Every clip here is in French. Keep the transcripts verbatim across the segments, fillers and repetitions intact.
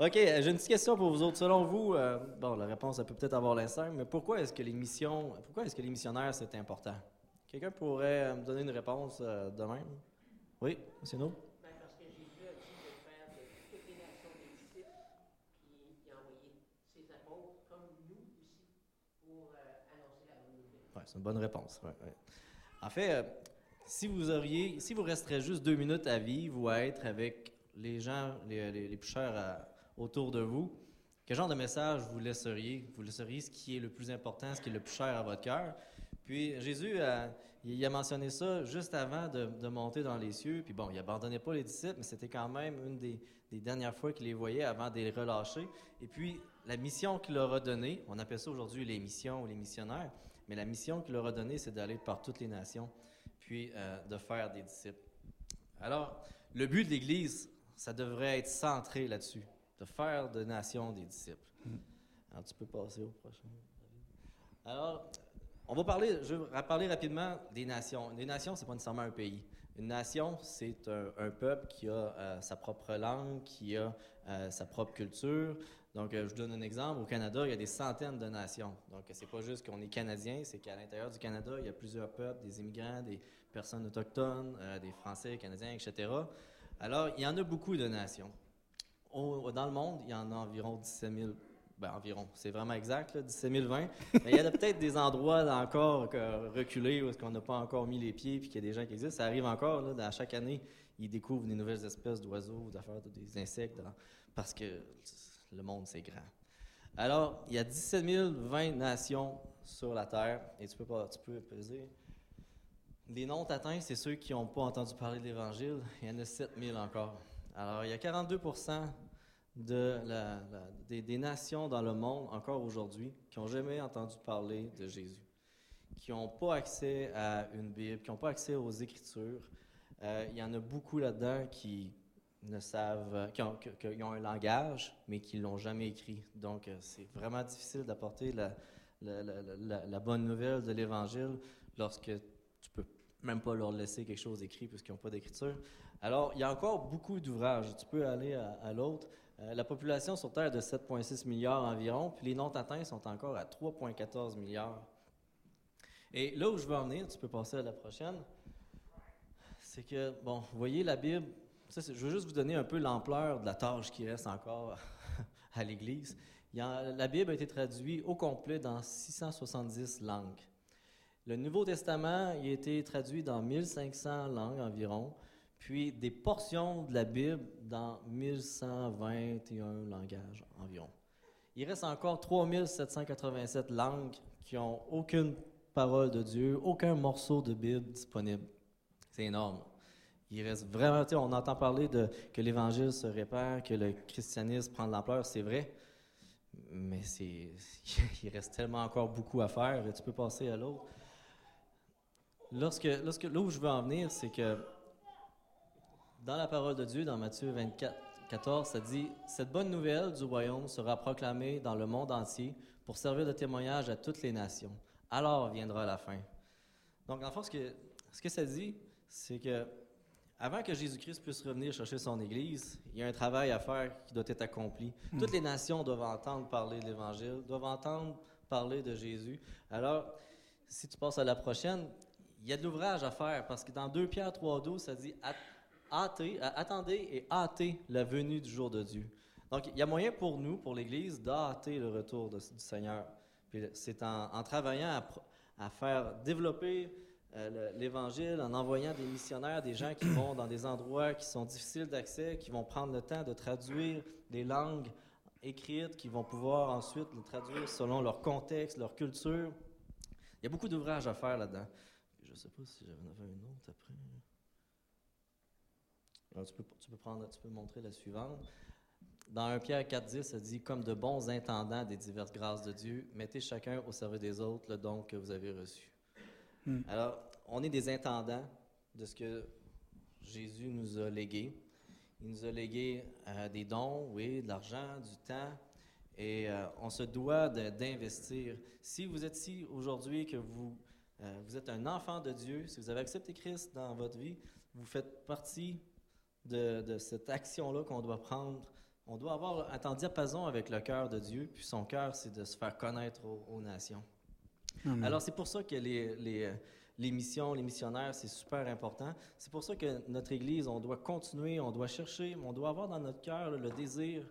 OK, j'ai une petite question pour vous autres. Selon vous, euh, bon, la réponse, elle peut peut-être avoir l'air simple, mais pourquoi est-ce que les missions, pourquoi est-ce que les missionnaires, c'est important? Quelqu'un pourrait me donner une réponse euh, de même? Oui, c'est nous. Ben, parce que Jésus a dit de faire de toutes les nations des disciples, puis il a envoyé ses apôtres, comme nous aussi, pour euh, annoncer la bonne nouvelle. Oui, c'est une bonne réponse. Ouais, ouais. En fait, euh, si vous auriez, si vous resterez juste deux minutes à vivre ou à être avec les gens, les, les, les plus chers à, autour de vous, quel genre de message vous laisseriez? Vous laisseriez ce qui est le plus important, ce qui est le plus cher à votre cœur. Puis Jésus, a, il a mentionné ça juste avant de, de monter dans les cieux. Puis bon, il n'abandonnait pas les disciples, mais c'était quand même une des, des dernières fois qu'il les voyait avant de les relâcher. Et puis, la mission qu'il leur a donnée, on appelle ça aujourd'hui les missions ou les missionnaires, mais la mission qu'il leur a donnée, c'est d'aller par toutes les nations, puis euh, de faire des disciples. Alors, le but de l'Église, ça devrait être centré là-dessus, de faire de nations des disciples. Alors, tu peux passer au prochain. Alors... On va parler, je vais parler rapidement des nations. Des nations, c'est pas nécessairement un pays. Une nation, c'est un, un peuple qui a euh, sa propre langue, qui a euh, sa propre culture. Donc, euh, je vous donne un exemple. Au Canada, il y a des centaines de nations. Donc, c'est pas juste qu'on est Canadien, c'est qu'à l'intérieur du Canada, il y a plusieurs peuples, des immigrants, des personnes autochtones, euh, des Français, Canadiens, et cetera. Alors, il y en a beaucoup de nations. Au, dans le monde, il y en a environ dix-sept mille. Ben, environ, c'est vraiment exact, là, dix-sept mille vingt. Mais il y a peut-être des endroits là, encore euh, reculés où est-ce qu'on n'a pas encore mis les pieds puis qu'il y a des gens qui existent. Ça arrive encore, là, à chaque année, ils découvrent des nouvelles espèces d'oiseaux, d'affaires, des insectes, dans, parce que le monde, c'est grand. Alors, il y a dix-sept mille vingt nations sur la Terre, et tu peux pas, tu peux peser. Les non atteints, c'est ceux qui n'ont pas entendu parler de l'Évangile. Il y en a sept mille encore. Alors, il y a quarante-deux pour cent de la, la, des, des nations dans le monde, encore aujourd'hui, qui n'ont jamais entendu parler de Jésus, qui n'ont pas accès à une Bible, qui n'ont pas accès aux Écritures. Euh, il y en a beaucoup là-dedans qui ne savent, qui ont, qui, qui ont un langage, mais qui ne l'ont jamais écrit. Donc, c'est vraiment difficile d'apporter la, la, la, la, la bonne nouvelle de l'Évangile lorsque tu peux même pas leur laisser quelque chose écrit puisqu'ils n'ont pas d'écriture. Alors, il y a encore beaucoup d'ouvrages. Tu peux aller à, à l'autre. Euh, la population sur Terre est de sept virgule six milliards environ, puis les non-atteints sont encore à trois virgule quatorze milliards. Et là où je veux en venir, tu peux passer à la prochaine, c'est que, bon, vous voyez la Bible, ça, je veux juste vous donner un peu l'ampleur de la tâche qui reste encore à l'Église. Il y a, la Bible a été traduite au complet dans six cent soixante-dix langues. Le Nouveau Testament il a été traduit dans mille cinq cents langues environ, puis des portions de la Bible dans mille cent vingt et un langages environ. Il reste encore trois mille sept cent quatre-vingt-sept langues qui n'ont aucune parole de Dieu, aucun morceau de Bible disponible. C'est énorme. Il reste vraiment, tu sais, on entend parler de, que l'Évangile se répand, que le christianisme prend de l'ampleur, c'est vrai, mais c'est, il reste tellement encore beaucoup à faire. Tu peux passer à l'autre. Lorsque, lorsque, là où je veux en venir, c'est que dans la parole de Dieu, dans Matthieu vingt-quatre, quatorze, ça dit « Cette bonne nouvelle du royaume sera proclamée dans le monde entier pour servir de témoignage à toutes les nations. Alors viendra la fin. » Donc, en fait, ce que, ce que ça dit, c'est que avant que Jésus-Christ puisse revenir chercher son Église, il y a un travail à faire qui doit être accompli. Mmh. Toutes les nations doivent entendre parler de l'Évangile, doivent entendre parler de Jésus. Alors, si tu passes à la prochaine, il y a de l'ouvrage à faire parce que dans deux Pierre trois douze, ça dit « Hâtez, attendez et hâtez la venue du jour de Dieu. » Donc, il y a moyen pour nous, pour l'Église, d'hâter le retour de, du Seigneur. Puis c'est en, en travaillant à, à faire développer euh, le, l'Évangile, en envoyant des missionnaires, des gens qui vont dans des endroits qui sont difficiles d'accès, qui vont prendre le temps de traduire des langues écrites, qui vont pouvoir ensuite les traduire selon leur contexte, leur culture. Il y a beaucoup d'ouvrages à faire là-dedans. Je ne sais pas si j'en avais une autre après... Alors, tu peux, tu peux prendre, tu peux montrer la suivante. Dans un Pierre quatre dix, ça dit « Comme de bons intendants des diverses grâces de Dieu, mettez chacun au service des autres le don que vous avez reçu. Mm. » Alors, on est des intendants de ce que Jésus nous a légué. Il nous a légué euh, des dons, oui, de l'argent, du temps, et euh, on se doit de, d'investir. Si vous êtes ici aujourd'hui, que vous, euh, vous êtes un enfant de Dieu, si vous avez accepté Christ dans votre vie, vous faites partie... De, de cette action-là qu'on doit prendre On doit avoir un diapason avec le cœur de Dieu, puis son cœur, c'est de se faire connaître aux, aux nations. Amen. Alors, c'est pour ça que les, les, les missions, les missionnaires, c'est super important. C'est pour ça que notre Église, on doit continuer, on doit chercher, on doit avoir dans notre cœur là, le désir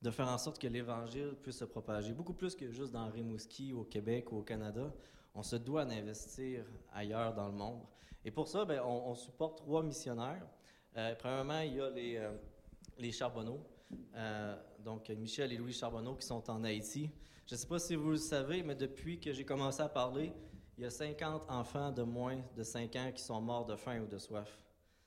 de faire en sorte que l'Évangile puisse se propager. Beaucoup plus que juste dans Rimouski, au Québec ou au Canada. On se doit d'investir ailleurs dans le monde. Et pour ça, bien, on, on supporte trois missionnaires. Euh, premièrement, il y a les, euh, les Charbonneaux. Euh, donc Michel et Louis Charbonneau qui sont en Haïti. Je ne sais pas si vous le savez, mais depuis que j'ai commencé à parler, il y a cinquante enfants de moins de cinq ans qui sont morts de faim ou de soif.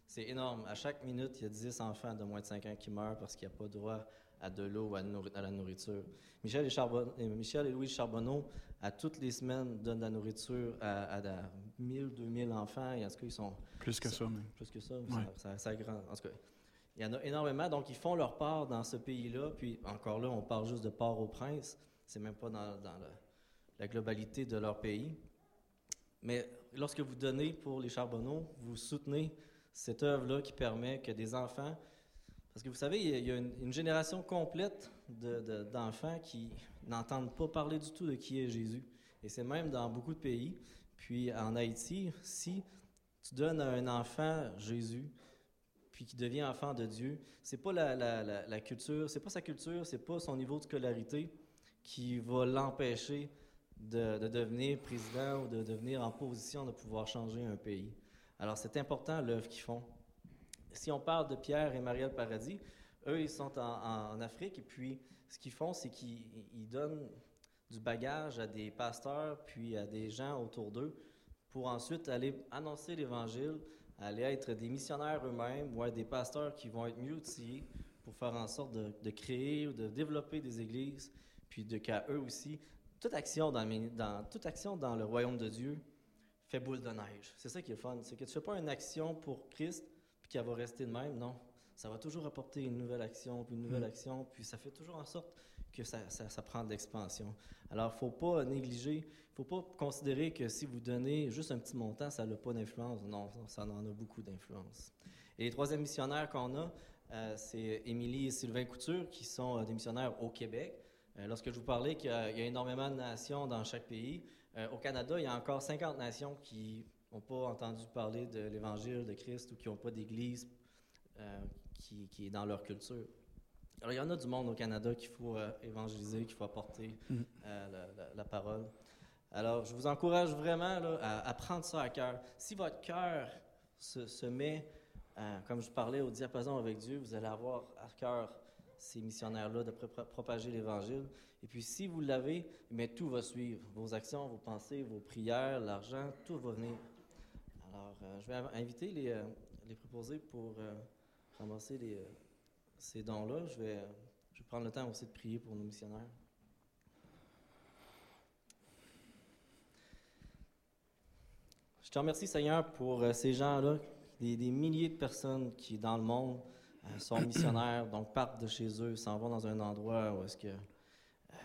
C'est énorme. À chaque minute, il y a dix enfants de moins de cinq ans qui meurent parce qu'il n'y a pas droit à de l'eau ou à, nourri- à la nourriture. Michel et, Charbonne- et Michel et Louis Charbonneau, à toutes les semaines, donnent de la nourriture à, à, à mille, deux mille enfants. Et en tout cas, ils sont... Plus que ça, même. Plus que ça, ouais. ça, ça, ça grand. En tout cas... Il y en a énormément, donc ils font leur part dans ce pays-là, puis encore là, on parle juste de Port-au-Prince, c'est même pas dans, dans le, la globalité de leur pays. Mais lorsque vous donnez pour les Charbonneaux, vous soutenez cette œuvre-là qui permet que des enfants... Parce que vous savez, il y a une, une génération complète de, de, d'enfants qui n'entendent pas parler du tout de qui est Jésus. Et c'est même dans beaucoup de pays. Puis en Haïti, si tu donnes à un enfant Jésus... puis qui devient enfant de Dieu, c'est pas la, la, la, la culture, c'est pas sa culture, c'est pas son niveau de scolarité qui va l'empêcher de, de devenir président ou de devenir en position de pouvoir changer un pays. Alors, c'est important l'œuvre qu'ils font. Si on parle de Pierre et Marie Paradis, eux, ils sont en, en, en Afrique, et puis ce qu'ils font, c'est qu'ils ils donnent du bagage à des pasteurs, puis à des gens autour d'eux, pour ensuite aller annoncer l'Évangile, aller être des missionnaires eux-mêmes ou des pasteurs qui vont être mieux outillés pour faire en sorte de, de créer ou de développer des églises, puis de qu'à eux aussi, toute action dans, dans, toute action dans le royaume de Dieu fait boule de neige. C'est ça qui est le fun, c'est que tu ne fais pas une action pour Christ puis qu'elle va rester de même, non. Ça va toujours apporter une nouvelle action, puis une nouvelle mmh. action, puis ça fait toujours en sorte que ça, ça, ça prend de l'expansion. Alors, il ne faut pas négliger, il ne faut pas considérer que si vous donnez juste un petit montant, ça n'a pas d'influence. Non, ça en a beaucoup d'influence. Et les troisième missionnaires qu'on a, euh, c'est Émilie et Sylvain Couture, qui sont euh, des missionnaires au Québec. Euh, lorsque je vous parlais qu'il y a, il y a énormément de nations dans chaque pays, euh, au Canada, il y a encore cinquante nations qui n'ont pas entendu parler de l'Évangile de Christ ou qui n'ont pas d'église euh, qui, qui est dans leur culture. Alors, il y en a du monde au Canada qu'il faut euh, évangéliser, qu'il faut apporter euh, la, la, la parole. Alors, je vous encourage vraiment là, à, à prendre ça à cœur. Si votre cœur se, se met, euh, comme je parlais, au diapason avec Dieu, vous allez avoir à cœur ces missionnaires-là de pr- propager l'Évangile. Et puis, si vous l'avez, mais tout va suivre. Vos actions, vos pensées, vos prières, l'argent, tout va venir. Alors, euh, je vais av- inviter les, euh, les proposés pour euh, ramasser les... Euh, ces dons-là, je vais, je vais prendre le temps aussi de prier pour nos missionnaires. Je te remercie, Seigneur, pour euh, ces gens-là, des, des milliers de personnes qui, dans le monde, euh, sont missionnaires, donc partent de chez eux, s'en vont dans un endroit où est-ce que, euh,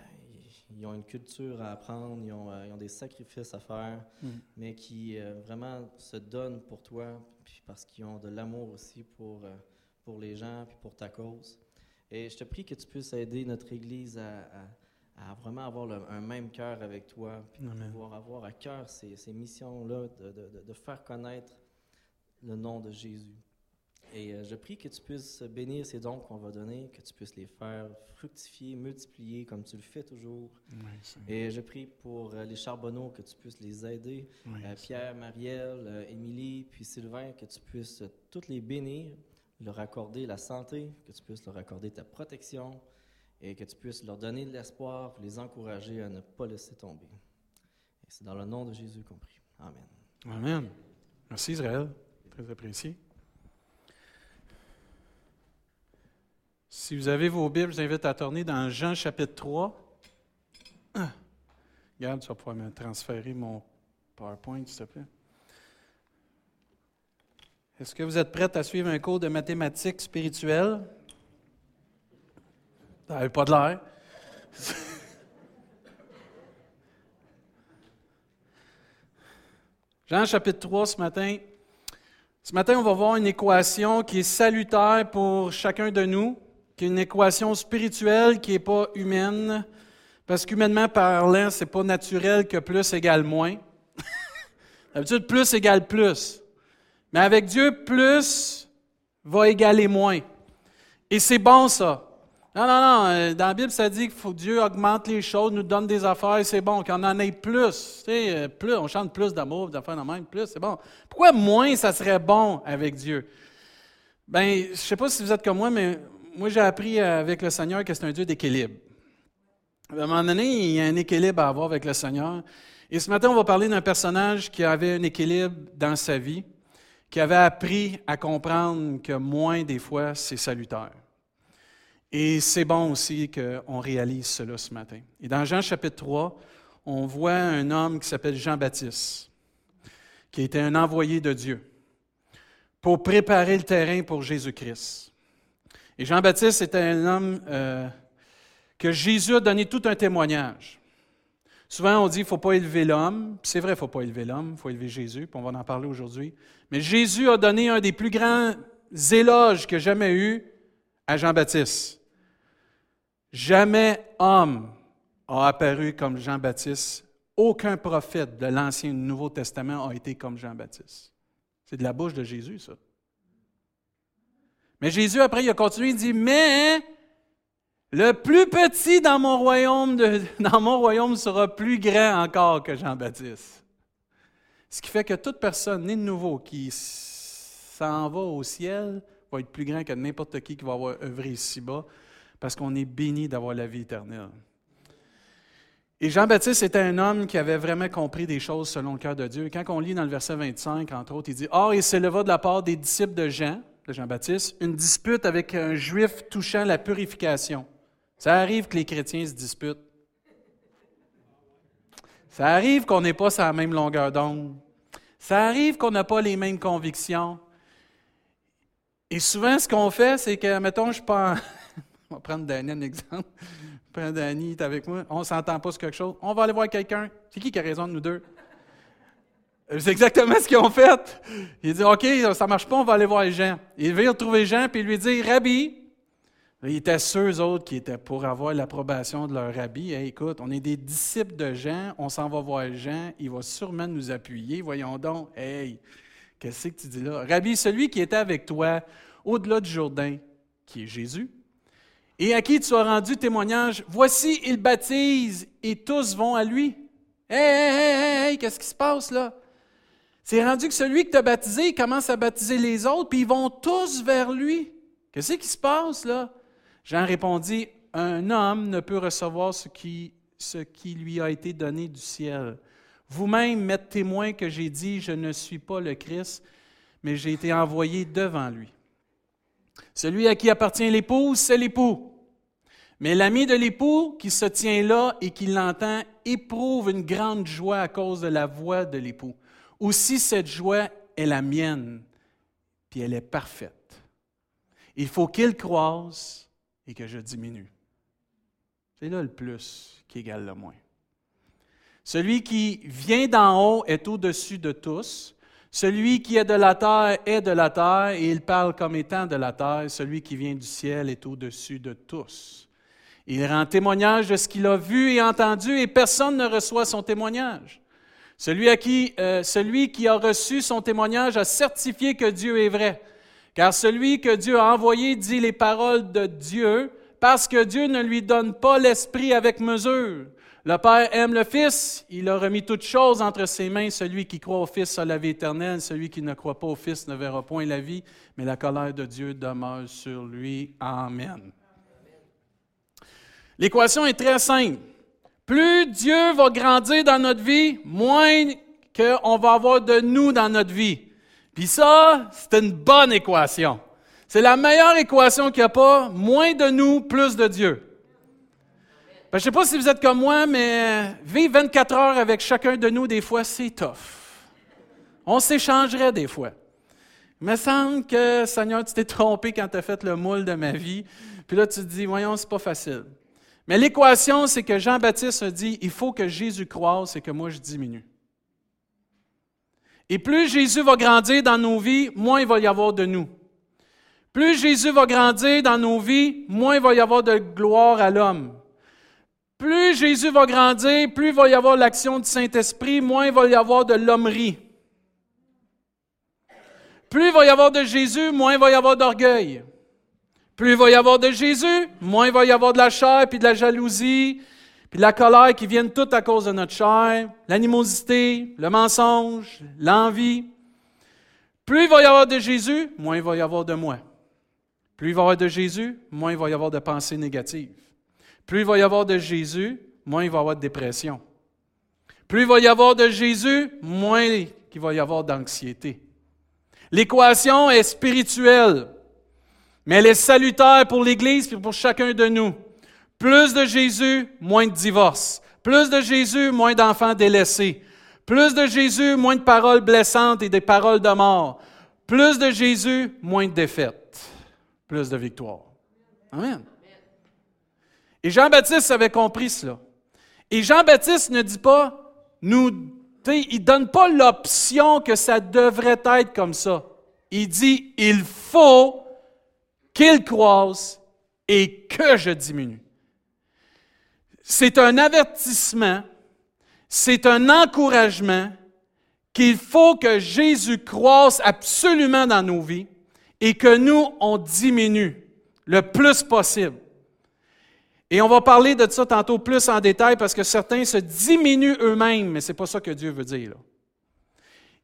ils ont une culture à apprendre, ils ont, euh, ils ont des sacrifices à faire, mm. mais qui euh, vraiment se donnent pour toi, puis parce qu'ils ont de l'amour aussi pour... Euh, pour les gens, puis pour ta cause. Et je te prie que tu puisses aider notre Église à, à, à vraiment avoir le, un même cœur avec toi, puis Amen. Pouvoir avoir à cœur ces, ces missions-là, de, de, de faire connaître le nom de Jésus. Et je prie que tu puisses bénir ces dons qu'on va donner, que tu puisses les faire fructifier, multiplier, comme tu le fais toujours. Oui, et je prie pour les Charbonneaux, que tu puisses les aider, oui, euh, Pierre, Marielle, euh, Émilie, puis Sylvain, que tu puisses euh, toutes les bénir, leur accorder la santé, que tu puisses leur accorder ta protection et que tu puisses leur donner de l'espoir, les encourager à ne pas laisser tomber. Et c'est dans le nom de Jésus qu'on prie. Amen. Amen. Merci Israël, très apprécié. Si vous avez vos Bibles, je vous invite à tourner dans Jean chapitre trois. Ah. Regarde, tu vas pouvoir me transférer mon PowerPoint, s'il te plaît. Est-ce que vous êtes prête à suivre un cours de mathématiques spirituelles? Ça n'avait pas de l'air. Jean chapitre trois ce matin. Ce matin, on va voir une équation qui est salutaire pour chacun de nous. qui est une équation spirituelle qui n'est pas humaine, parce qu'humainement parlant, c'est pas naturel que plus égale moins. D'habitude, plus égale plus. Mais avec Dieu, plus va égaler moins. Et c'est bon, ça. Non, non, non. Dans la Bible, ça dit qu'il faut que Dieu augmente les choses, nous donne des affaires, et c'est bon. Qu'on en ait plus. Tu sais, plus, on chante plus d'amour, d'affaires de même, plus, c'est bon. Pourquoi moins, ça serait bon avec Dieu? Bien, je ne sais pas si vous êtes comme moi, mais moi, j'ai appris avec le Seigneur que c'est un Dieu d'équilibre. À un moment donné, il y a un équilibre à avoir avec le Seigneur. Et ce matin, on va parler d'un personnage qui avait un équilibre dans sa vie, qui avait appris à comprendre que moins, des fois, c'est salutaire. Et c'est bon aussi qu'on réalise cela ce matin. Et dans Jean chapitre trois, on voit un homme qui s'appelle Jean-Baptiste, qui était un envoyé de Dieu pour préparer le terrain pour Jésus-Christ. Et Jean-Baptiste était un homme euh, que Jésus a donné tout un témoignage. Souvent, on dit qu'il ne faut pas élever l'homme. Puis c'est vrai, il ne faut pas élever l'homme, il faut élever Jésus, puis on va en parler aujourd'hui. Mais Jésus a donné un des plus grands éloges qu'il a jamais eu à Jean-Baptiste. Jamais homme a apparu comme Jean-Baptiste. Aucun prophète de l'Ancien et du Nouveau Testament a été comme Jean-Baptiste. C'est de la bouche de Jésus, ça. Mais Jésus, après, il a continué, il dit, « Mais le plus petit dans mon royaume, de, dans mon royaume sera plus grand encore que Jean-Baptiste. » Ce qui fait que toute personne née de nouveau qui s'en va au ciel va être plus grand que n'importe qui qui va avoir œuvré ici-bas, parce qu'on est béni d'avoir la vie éternelle. Et Jean-Baptiste était un homme qui avait vraiment compris des choses selon le cœur de Dieu. Quand on lit dans le verset vingt-cinq, entre autres, il dit « Or, il s'éleva de la part des disciples de Jean, de Jean-Baptiste, une dispute avec un juif touchant la purification. » Ça arrive que les chrétiens se disputent. Ça arrive qu'on n'est pas sur la même longueur d'onde. Ça arrive qu'on n'a pas les mêmes convictions. Et souvent, ce qu'on fait, c'est que, mettons, je prends... on va prendre Danny un exemple. Je prends Danny, il est avec moi. On ne s'entend pas sur quelque chose. On va aller voir quelqu'un. C'est qui qui a raison de nous deux? C'est exactement ce qu'ils ont fait. Il dit, OK, ça ne marche pas, on va aller voir les gens. Il vient retrouver Jean, puis il lui dit, Rabbi. Il était ceux, eux autres, qui étaient pour avoir l'approbation de leur rabbi. Hey, écoute, on est des disciples de Jean, on s'en va voir Jean, il va sûrement nous appuyer. Voyons donc, hey, qu'est-ce que tu dis là? Rabbi, celui qui était avec toi au-delà du Jourdain, qui est Jésus, et à qui tu as rendu témoignage, voici, il baptise et tous vont à lui. Hey, hey, hey, hey, qu'est-ce qui se passe là? C'est rendu que celui que tu as baptisé, il commence à baptiser les autres, puis ils vont tous vers lui. Qu'est-ce qui se passe là? Jean répondit, « Un homme ne peut recevoir ce qui, ce qui lui a été donné du ciel. Vous-même m'êtes témoin que j'ai dit, je ne suis pas le Christ, mais j'ai été envoyé devant lui. Celui à qui appartient l'épouse, c'est l'époux. Mais l'ami de l'époux qui se tient là et qui l'entend éprouve une grande joie à cause de la voix de l'époux. Aussi cette joie est la mienne, puis elle est parfaite. Il faut qu'il croise. Et que je diminue. » C'est là le plus qui égale le moins. « Celui qui vient d'en haut est au-dessus de tous. Celui qui est de la terre est de la terre, et il parle comme étant de la terre. Celui qui vient du ciel est au-dessus de tous. Il rend témoignage de ce qu'il a vu et entendu, et personne ne reçoit son témoignage. Celui à qui, euh, celui qui a reçu son témoignage a certifié que Dieu est vrai. » Car celui que Dieu a envoyé dit les paroles de Dieu, parce que Dieu ne lui donne pas l'esprit avec mesure. Le Père aime le Fils, il a remis toutes choses entre ses mains. Celui qui croit au Fils a la vie éternelle, celui qui ne croit pas au Fils ne verra point la vie, mais la colère de Dieu demeure sur lui. Amen. L'équation est très simple. Plus Dieu va grandir dans notre vie, moins qu'on va avoir de nous dans notre vie. Puis ça, c'est une bonne équation. C'est la meilleure équation qu'il n'y a pas. Moins de nous, plus de Dieu. Ben, je ne sais pas si vous êtes comme moi, mais vivre vingt-quatre heures avec chacun de nous, des fois, c'est tough. On s'échangerait des fois. Il me semble que, Seigneur, tu t'es trompé quand tu as fait le moule de ma vie. Puis là, tu te dis, voyons, c'est pas facile. Mais l'équation, c'est que Jean-Baptiste a dit, il faut que Jésus croisse et que moi, je diminue. Et plus Jésus va grandir dans nos vies, moins il va y avoir de nous. Plus Jésus va grandir dans nos vies, moins il va y avoir de gloire à l'homme. Plus Jésus va grandir, plus il va y avoir l'action du Saint-Esprit, moins il va y avoir de l'hommerie. Plus il va y avoir de Jésus, moins il va y avoir d'orgueil. Plus il va y avoir de Jésus, moins il va y avoir de la chair, puis de la jalousie, puis de la colère qui viennent toutes à cause de notre chair, l'animosité, le mensonge, l'envie. Plus il va y avoir de Jésus, moins il va y avoir de moi. Plus il va y avoir de Jésus, moins il va y avoir de pensées négatives. Plus il va y avoir de Jésus, moins il va y avoir de dépression. Plus il va y avoir de Jésus, moins il va y avoir d'anxiété. L'équation est spirituelle, mais elle est salutaire pour l'Église et pour chacun de nous. Plus de Jésus, moins de divorces. Plus de Jésus, moins d'enfants délaissés. Plus de Jésus, moins de paroles blessantes et des paroles de mort. Plus de Jésus, moins de défaites. Plus de victoires. Amen. Et Jean-Baptiste avait compris cela. Et Jean-Baptiste ne dit pas, nous, il ne donne pas l'option que ça devrait être comme ça. Il dit, il faut qu'il croise et que je diminue. C'est un avertissement, c'est un encouragement qu'il faut que Jésus croise absolument dans nos vies et que nous, on diminue le plus possible. Et on va parler de ça tantôt plus en détail parce que certains se diminuent eux-mêmes, mais ce n'est pas ça que Dieu veut dire, là.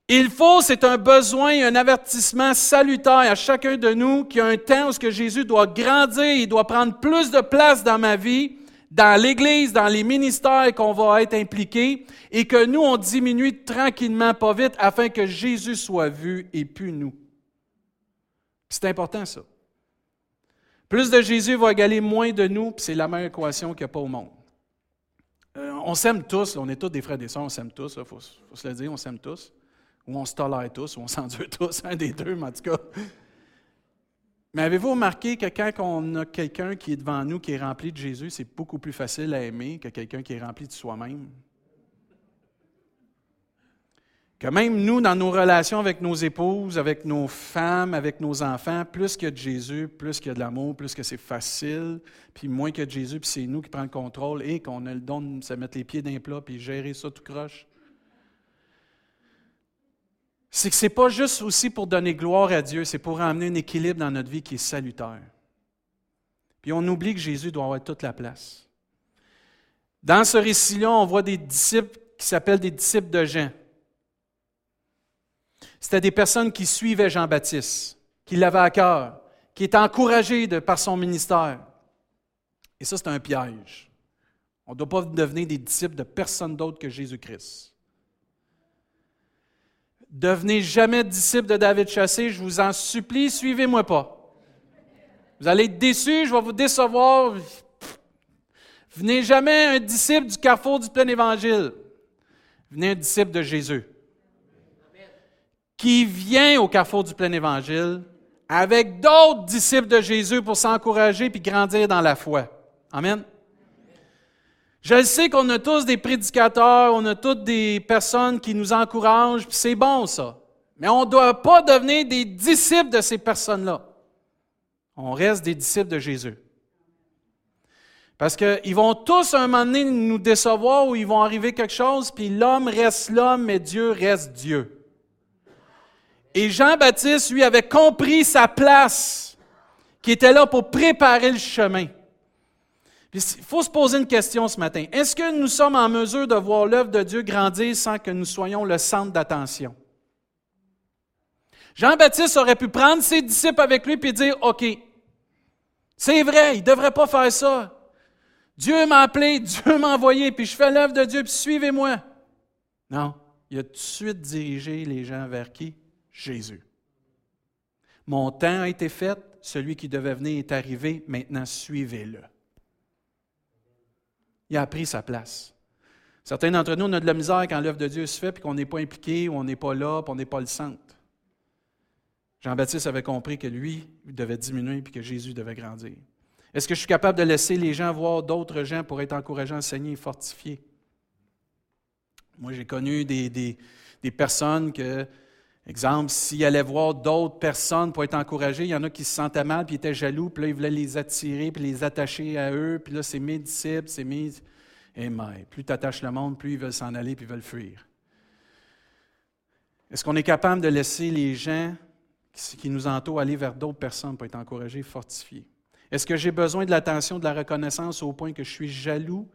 Il faut, c'est un besoin et un avertissement salutaire à chacun de nous qui a un temps où ce que Jésus doit grandir, il doit prendre plus de place dans ma vie, dans l'Église, dans les ministères qu'on va être impliqués, et que nous, on diminue tranquillement, pas vite, afin que Jésus soit vu et puis nous. C'est important, ça. Plus de Jésus va égaler moins de nous, puis c'est la même équation qu'il n'y a pas au monde. Euh, on s'aime tous, là, on est tous des frères et des sœurs, on s'aime tous, il faut, faut se le dire, on s'aime tous, ou on se tolère tous, ou on s'endure tous, un des deux, mais en tout cas. Mais avez-vous remarqué que quand on a quelqu'un qui est devant nous, qui est rempli de Jésus, c'est beaucoup plus facile à aimer que quelqu'un qui est rempli de soi-même? Que même nous, dans nos relations avec nos épouses, avec nos femmes, avec nos enfants, plus qu'il y a de Jésus, plus qu'il y a de l'amour, plus que c'est facile, puis moins qu'il y a de Jésus, puis c'est nous qui prenons le contrôle et qu'on a le don de se mettre les pieds dans les plats puis gérer ça tout croche. C'est que ce n'est pas juste aussi pour donner gloire à Dieu, c'est pour amener un équilibre dans notre vie qui est salutaire. Puis on oublie que Jésus doit avoir toute la place. Dans ce récit-là, on voit des disciples qui s'appellent des disciples de Jean. C'était des personnes qui suivaient Jean-Baptiste, qui l'avaient à cœur, qui étaient encouragées de, par son ministère. Et ça, c'est un piège. On ne doit pas devenir des disciples de personne d'autre que Jésus-Christ. Devenez jamais disciples de David Chassé, je vous en supplie, suivez-moi pas. Vous allez être déçus, je vais vous décevoir. Venez jamais un disciple du carrefour du plein évangile. Venez un disciple de Jésus, qui vient au carrefour du plein évangile avec d'autres disciples de Jésus pour s'encourager puis grandir dans la foi. Amen. Je sais qu'on a tous des prédicateurs, on a toutes des personnes qui nous encouragent, puis c'est bon ça. Mais on ne doit pas devenir des disciples de ces personnes-là. On reste des disciples de Jésus. Parce qu'ils vont tous, à un moment donné, nous décevoir ou ils vont arriver quelque chose, puis l'homme reste l'homme, mais Dieu reste Dieu. Et Jean-Baptiste, lui, avait compris sa place, qui était là pour préparer le chemin. Il faut se poser une question ce matin. Est-ce que nous sommes en mesure de voir l'œuvre de Dieu grandir sans que nous soyons le centre d'attention? Jean-Baptiste aurait pu prendre ses disciples avec lui et dire, « OK, c'est vrai, il ne devrait pas faire ça. Dieu m'a appelé, Dieu m'a envoyé, puis je fais l'œuvre de Dieu, puis suivez-moi. » Non, il a tout de suite dirigé les gens vers qui? Jésus. Mon temps a été fait, celui qui devait venir est arrivé, maintenant suivez-le. Il a pris sa place. Certains d'entre nous, on a de la misère quand l'œuvre de Dieu se fait, puis qu'on n'est pas impliqué, ou on n'est pas là, puis on n'est pas le centre. Jean-Baptiste avait compris que lui devait diminuer, puis que Jésus devait grandir. Est-ce que je suis capable de laisser les gens voir d'autres gens pour être encouragés, enseignés et fortifiés? Moi, j'ai connu des, des, des personnes que Exemple, s'il allait voir d'autres personnes pour être encouragé, il y en a qui se sentaient mal, puis ils étaient jaloux, puis là, ils voulaient les attirer, puis les attacher à eux, puis là, c'est mes disciples, c'est mes... Et mais, plus tu attaches le monde, plus ils veulent s'en aller, puis ils veulent fuir. Est-ce qu'on est capable de laisser les gens qui nous entourent aller vers d'autres personnes pour être encouragés, fortifiés? Est-ce que j'ai besoin de l'attention, de la reconnaissance au point que je suis jaloux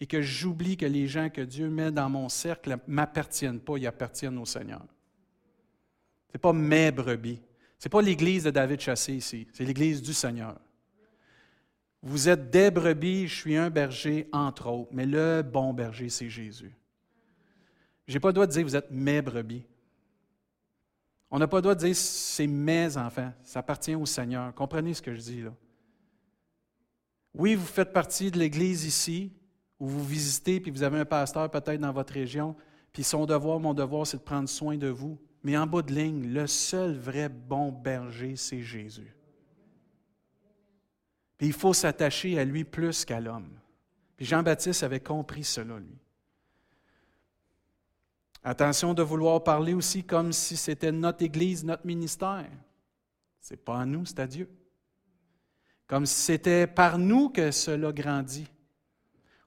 et que j'oublie que les gens que Dieu met dans mon cercle ne m'appartiennent pas, ils appartiennent au Seigneur? Ce n'est pas mes brebis. Ce n'est pas l'Église de David Chassé ici, c'est l'Église du Seigneur. Vous êtes des brebis, je suis un berger, entre autres, mais le bon berger, c'est Jésus. Je n'ai pas le droit de dire « vous êtes mes brebis ». On n'a pas le droit de dire « c'est mes enfants », ça appartient au Seigneur. Comprenez ce que je dis là. Oui, vous faites partie de l'Église ici, où vous visitez, puis vous avez un pasteur peut-être dans votre région, puis son devoir, mon devoir, c'est de prendre soin de vous. Mais en bout de ligne, le seul vrai bon berger, c'est Jésus. Puis il faut s'attacher à lui plus qu'à l'homme. Puis Jean-Baptiste avait compris cela, lui. Attention de vouloir parler aussi comme si c'était notre Église, notre ministère. Ce n'est pas à nous, c'est à Dieu. Comme si c'était par nous que cela grandit.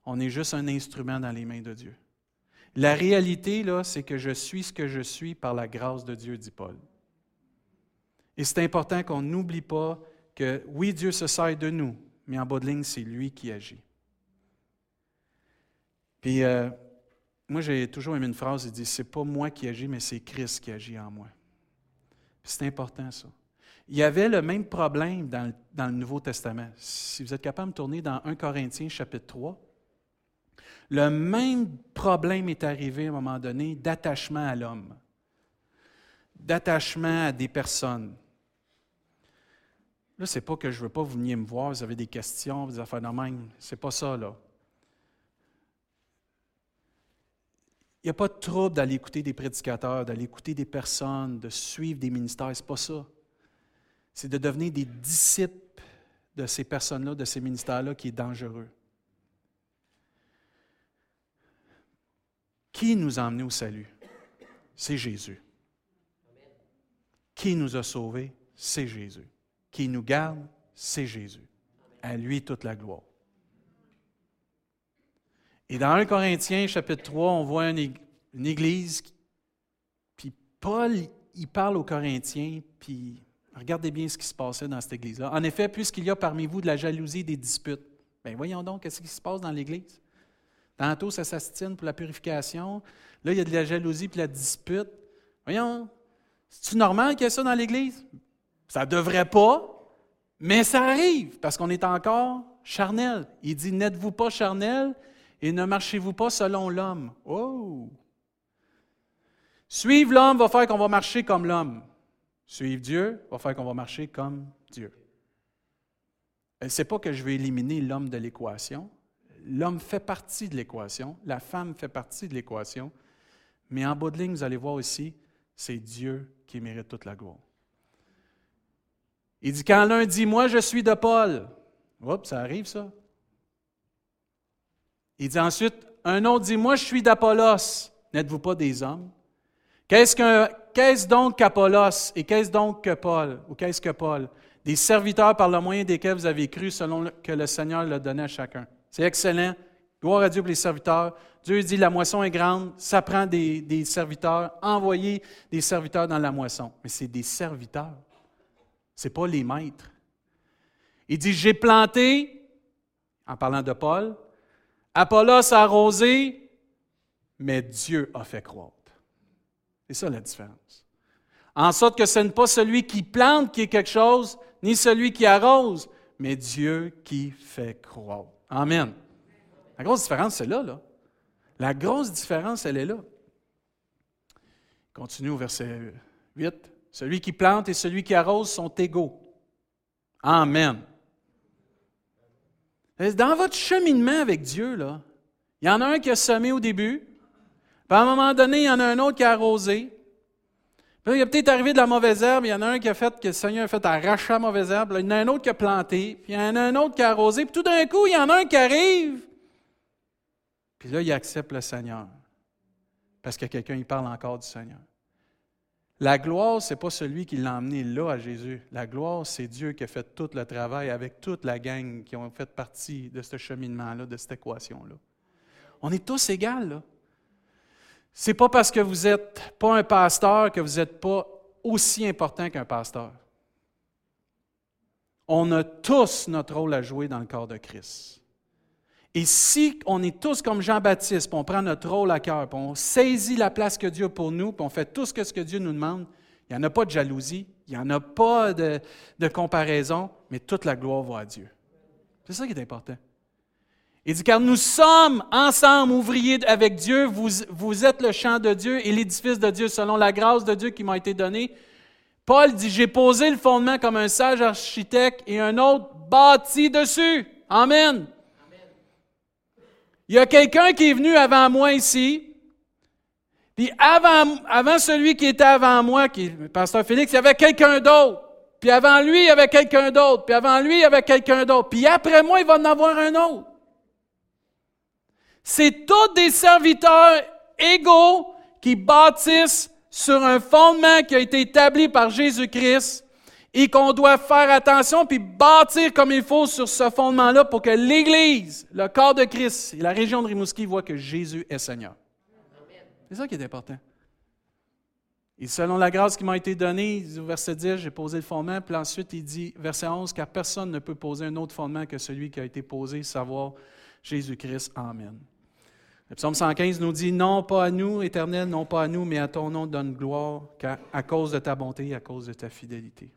On est juste un instrument dans les mains de Dieu. La réalité, là, c'est que je suis ce que je suis par la grâce de Dieu, dit Paul. Et c'est important qu'on n'oublie pas que, oui, Dieu se sert de nous, mais en bas de ligne, c'est lui qui agit. Puis, euh, moi, j'ai toujours aimé une phrase, il dit, c'est pas moi qui agis, mais c'est Christ qui agit en moi. Puis c'est important, ça. Il y avait le même problème dans le, dans le Nouveau Testament. Si vous êtes capable de tourner dans Premier Corinthiens, chapitre trois, le même problème est arrivé à un moment donné d'attachement à l'homme, d'attachement à des personnes. Là, c'est pas que je veux pas que vous veniez me voir, vous avez des questions, des affaires de même. C'est pas ça, là. Il n'y a pas de trouble d'aller écouter des prédicateurs, d'aller écouter des personnes, de suivre des ministères, c'est pas ça. C'est de devenir des disciples de ces personnes-là, de ces ministères-là, qui est dangereux. Qui nous a emmenés au salut? C'est Jésus. Qui nous a sauvés? C'est Jésus. Qui nous garde? C'est Jésus. À lui toute la gloire. Et dans Premier Corinthiens, chapitre trois, on voit une église, puis Paul, il parle aux Corinthiens, puis regardez bien ce qui se passait dans cette église-là. En effet, puisqu'il y a parmi vous de la jalousie et des disputes, bien voyons donc qu'est-ce qui se passe dans l'église. Tantôt, ça s'astine pour la purification. Là, il y a de la jalousie et de la dispute. Voyons, c'est-tu normal qu'il y ait ça dans l'Église? Ça ne devrait pas, mais ça arrive, parce qu'on est encore charnel. Il dit, n'êtes-vous pas charnel et ne marchez-vous pas selon l'homme. Oh! Suivre l'homme va faire qu'on va marcher comme l'homme. Suivre Dieu va faire qu'on va marcher comme Dieu. Ce n'est pas que je vais éliminer l'homme de l'équation. L'homme fait partie de l'équation, la femme fait partie de l'équation, mais en bas de ligne, vous allez voir aussi, c'est Dieu qui mérite toute la gloire. Il dit, quand l'un dit « moi, je suis de Paul », oups, ça arrive ça. Il dit ensuite, un autre dit « moi, je suis d'Apollos », n'êtes-vous pas des hommes? Qu'est-ce, qu'un, qu'est-ce donc qu'Apollos et qu'est-ce donc que Paul, ou qu'est-ce que Paul? Des serviteurs par le moyen desquels vous avez cru selon le, que le Seigneur le donnait à chacun. C'est excellent. Gloire à Dieu pour les serviteurs. Dieu dit, la moisson est grande, ça prend des, des serviteurs, envoyez des serviteurs dans la moisson. Mais c'est des serviteurs, ce n'est pas les maîtres. Il dit, j'ai planté, en parlant de Paul, Apollos a arrosé, mais Dieu a fait croître. C'est ça la différence. En sorte que ce n'est pas celui qui plante qui est quelque chose, ni celui qui arrose, mais Dieu qui fait croître. Amen. La grosse différence, c'est là, là. La grosse différence, elle est là. Continue au verset huit. « Celui qui plante et celui qui arrose sont égaux. » Amen. Dans votre cheminement avec Dieu, là, il y en a un qui a semé au début, puis à un moment donné, il y en a un autre qui a arrosé. Puis là, il a peut-être arrivé de la mauvaise herbe, il y en a un qui a fait, que le Seigneur a fait arracher la mauvaise herbe, là, il y en a un autre qui a planté, puis il y en a un autre qui a arrosé, puis tout d'un coup, il y en a un qui arrive. Puis là, il accepte le Seigneur, parce que quelqu'un, il parle encore du Seigneur. La gloire, ce n'est pas celui qui l'a emmené là à Jésus. La gloire, c'est Dieu qui a fait tout le travail avec toute la gang qui ont fait partie de ce cheminement-là, de cette équation-là. On est tous égaux, là. Ce n'est pas parce que vous n'êtes pas un pasteur que vous n'êtes pas aussi important qu'un pasteur. On a tous notre rôle à jouer dans le corps de Christ. Et si on est tous comme Jean-Baptiste, puis on prend notre rôle à cœur, puis on saisit la place que Dieu a pour nous, puis on fait tout ce que, ce que Dieu nous demande, il n'y en a pas de jalousie, il n'y en a pas de, de comparaison, mais toute la gloire va à Dieu. C'est ça qui est important. Il dit, car nous sommes ensemble ouvriers avec Dieu, vous, vous êtes le champ de Dieu et l'édifice de Dieu selon la grâce de Dieu qui m'a été donnée. Paul dit, j'ai posé le fondement comme un sage architecte et un autre bâti dessus. Amen. Amen. Il y a quelqu'un qui est venu avant moi ici, puis avant, avant celui qui était avant moi, qui est le pasteur Félix, il y avait quelqu'un d'autre, puis avant lui, il y avait quelqu'un d'autre, puis avant lui, il y avait quelqu'un d'autre, puis après moi, il va en avoir un autre. C'est tous des serviteurs égaux qui bâtissent sur un fondement qui a été établi par Jésus-Christ et qu'on doit faire attention puis bâtir comme il faut sur ce fondement-là pour que l'Église, le corps de Christ et la région de Rimouski voient que Jésus est Seigneur. C'est ça qui est important. Et selon la grâce qui m'a été donnée, il dit au verset dix, j'ai posé le fondement, puis ensuite il dit, verset onze, car personne ne peut poser un autre fondement que celui qui a été posé, savoir Jésus-Christ. Amen. Le psaume cent quinze nous dit, « Non, pas à nous, Éternel, non pas à nous, mais à ton nom donne gloire, car à cause de ta bonté et à cause de ta fidélité. »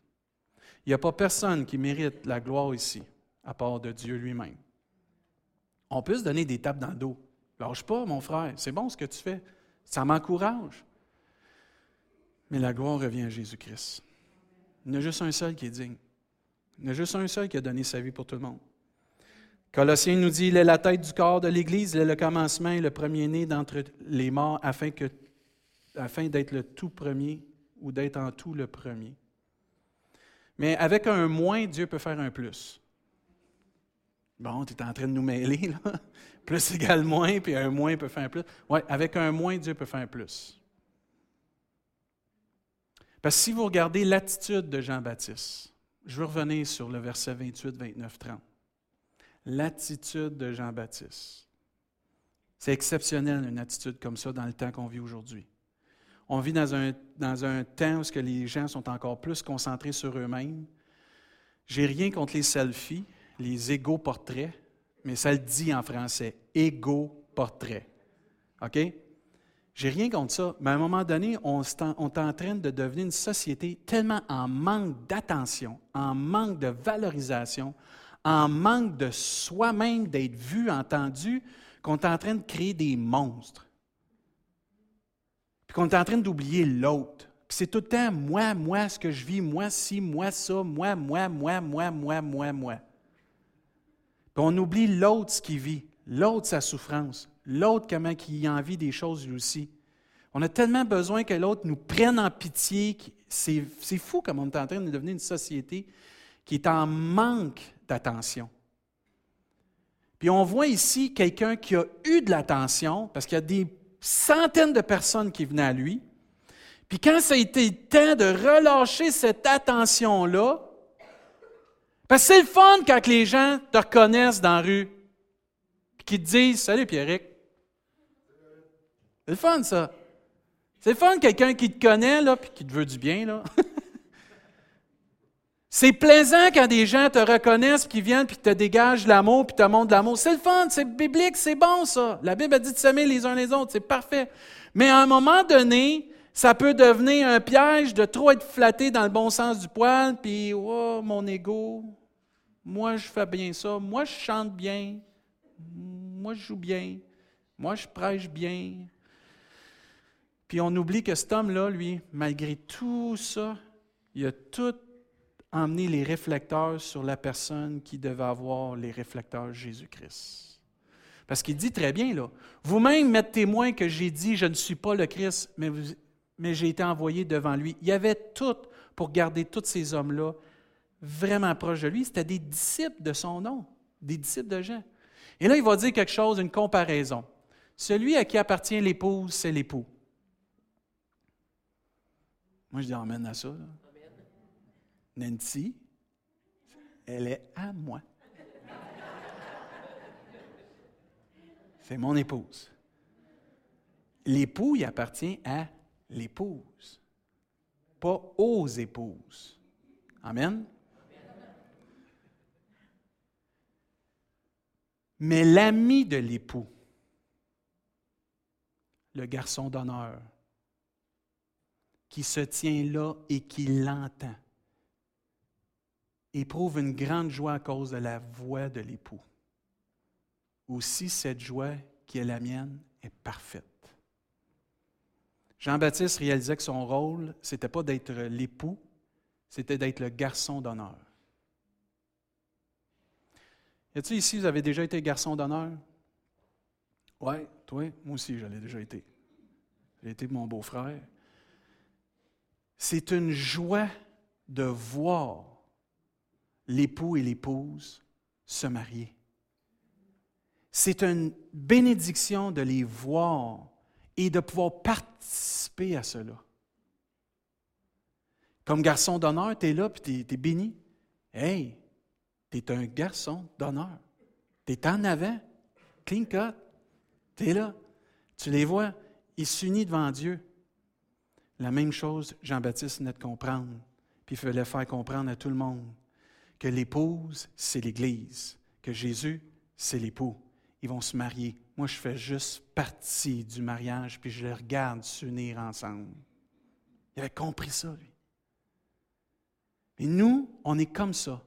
Il n'y a pas personne qui mérite la gloire ici, à part de Dieu lui-même. On peut se donner des tapes dans le dos. « Lâche pas, mon frère, c'est bon ce que tu fais, ça m'encourage. » Mais la gloire revient à Jésus-Christ. Il y en a juste un seul qui est digne. Il y en a juste un seul qui a donné sa vie pour tout le monde. Colossiens nous dit, il est la tête du corps de l'Église, il est le commencement et le premier-né d'entre les morts, afin, que, afin d'être le tout premier ou d'être en tout le premier. Mais avec un moins, Dieu peut faire un plus. Bon, tu es en train de nous mêler, là. Plus égale moins, puis un moins peut faire un plus. Oui, avec un moins, Dieu peut faire un plus. Parce que si vous regardez l'attitude de Jean-Baptiste, je veux revenir sur le verset vingt-huit, vingt-neuf, trente. L'attitude de Jean-Baptiste. C'est exceptionnel, une attitude comme ça, dans le temps qu'on vit aujourd'hui. On vit dans un, dans un temps où les gens sont encore plus concentrés sur eux-mêmes. J'ai rien contre les selfies, les égo-portraits, mais ça le dit en français, égo-portrait. OK? J'ai rien contre ça, mais à un moment donné, on est en, on est en train de devenir une société tellement en manque d'attention, en manque de valorisation, en manque de soi-même, d'être vu, entendu, qu'on est en train de créer des monstres. Puis qu'on est en train d'oublier l'autre. Puis c'est tout le temps « moi, moi, ce que je vis, moi, ci, moi, ça, moi, moi, moi, moi, moi, moi, moi ». Puis on oublie l'autre, ce qu'il vit, l'autre, sa souffrance, l'autre, comment il en vit des choses lui aussi. On a tellement besoin que l'autre nous prenne en pitié. C'est, c'est fou comme on est en train de devenir une société qui est en manque d'attention. Puis on voit ici quelqu'un qui a eu de l'attention, parce qu'il y a des centaines de personnes qui venaient à lui. Puis quand ça a été le temps de relâcher cette attention-là, parce que c'est le fun quand les gens te reconnaissent dans la rue, puis qu'ils te disent « Salut Pierrick ». C'est le fun ça. C'est le fun quelqu'un qui te connaît, là, puis qui te veut du bien, là. C'est plaisant quand des gens te reconnaissent, puis qu'ils viennent, puis qu'ils te dégagent l'amour, puis te montrent l'amour. C'est le fun, c'est biblique, c'est bon ça. La Bible a dit de s'aimer les uns les autres, c'est parfait. Mais à un moment donné, ça peut devenir un piège de trop être flatté dans le bon sens du poil, puis « oh, mon ego, moi je fais bien ça, moi je chante bien, moi je joue bien, moi je prêche bien. » Puis on oublie que cet homme-là, lui, malgré tout ça, il a tout emmener les réflecteurs sur la personne qui devait avoir les réflecteurs Jésus-Christ. Parce qu'il dit très bien, là, « Vous-même m'êtes témoin que j'ai dit, je ne suis pas le Christ, mais, vous, mais j'ai été envoyé devant lui. » Il y avait tout pour garder tous ces hommes-là vraiment proches de lui. C'était des disciples de son nom, des disciples de Jean. Et là, il va dire quelque chose, une comparaison. « Celui à qui appartient l'épouse, c'est l'époux. » Moi, je dis amène à ça. Là. Nancy, elle est à moi. C'est mon épouse. L'époux, il appartient à l'épouse, pas aux épouses. Amen? Mais l'ami de l'époux, le garçon d'honneur, qui se tient là et qui l'entend, éprouve une grande joie à cause de la voix de l'époux. Aussi, cette joie qui est la mienne est parfaite. Jean-Baptiste réalisait que son rôle, ce n'était pas d'être l'époux, c'était d'être le garçon d'honneur. Y a-t-il ici, vous avez déjà été garçon d'honneur? Oui, toi, moi aussi, je l'ai déjà été. J'ai été mon beau-frère. C'est une joie de voir l'époux et l'épouse se marier. C'est une bénédiction de les voir et de pouvoir participer à cela. Comme garçon d'honneur, tu es là puis tu es béni. Hey, tu es un garçon d'honneur. Tu es en avant, clean cut. Tu es là. Tu les vois, ils s'unissent devant Dieu. La même chose, Jean-Baptiste venait de comprendre, puis il fallait faire comprendre à tout le monde que l'épouse, c'est l'Église, que Jésus, c'est l'époux. Ils vont se marier. Moi, je fais juste partie du mariage, puis je les regarde s'unir ensemble. Il avait compris ça, lui. Et nous, on est comme ça.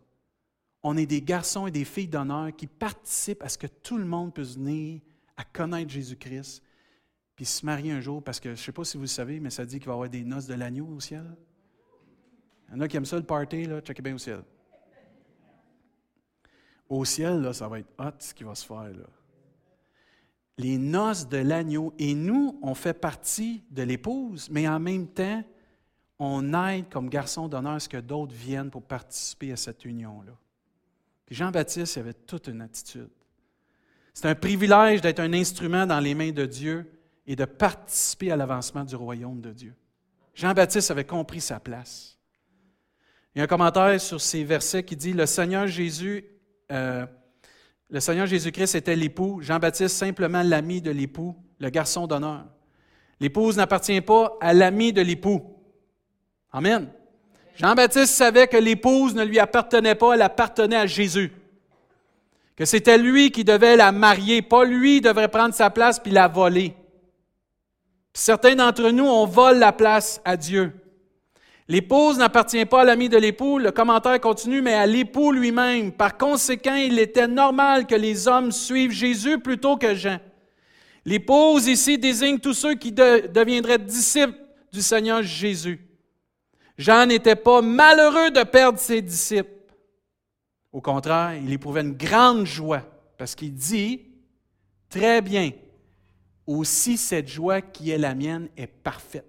On est des garçons et des filles d'honneur qui participent à ce que tout le monde peut venir à connaître Jésus-Christ, puis se marier un jour, parce que, je ne sais pas si vous le savez, mais ça dit qu'il va y avoir des noces de l'agneau au ciel. Il y en a qui aiment ça, le party, là, checkez bien au ciel. Au ciel, là, ça va être hot ce qui va se faire, là. Les noces de l'agneau. Et nous, on fait partie de l'épouse, mais en même temps, on aide comme garçon d'honneur à ce que d'autres viennent pour participer à cette union-là. Puis Jean-Baptiste, il avait toute une attitude. C'est un privilège d'être un instrument dans les mains de Dieu et de participer à l'avancement du royaume de Dieu. Jean-Baptiste avait compris sa place. Il y a un commentaire sur ces versets qui dit « Le Seigneur Jésus... Euh, Le Seigneur Jésus-Christ était l'époux, Jean-Baptiste simplement l'ami de l'époux, le garçon d'honneur. L'épouse n'appartient pas à l'ami de l'époux. Amen. Jean-Baptiste savait que l'épouse ne lui appartenait pas, elle appartenait à Jésus. Que c'était lui qui devait la marier, pas lui devrait prendre sa place puis la voler. Puis certains d'entre nous, on vole la place à Dieu. L'épouse n'appartient pas à l'ami de l'époux, le commentaire continue, mais à l'époux lui-même. Par conséquent, il était normal que les hommes suivent Jésus plutôt que Jean. L'épouse ici désigne tous ceux qui de, deviendraient disciples du Seigneur Jésus. Jean n'était pas malheureux de perdre ses disciples. Au contraire, il éprouvait une grande joie, parce qu'il dit, « Très bien, aussi cette joie qui est la mienne est parfaite. »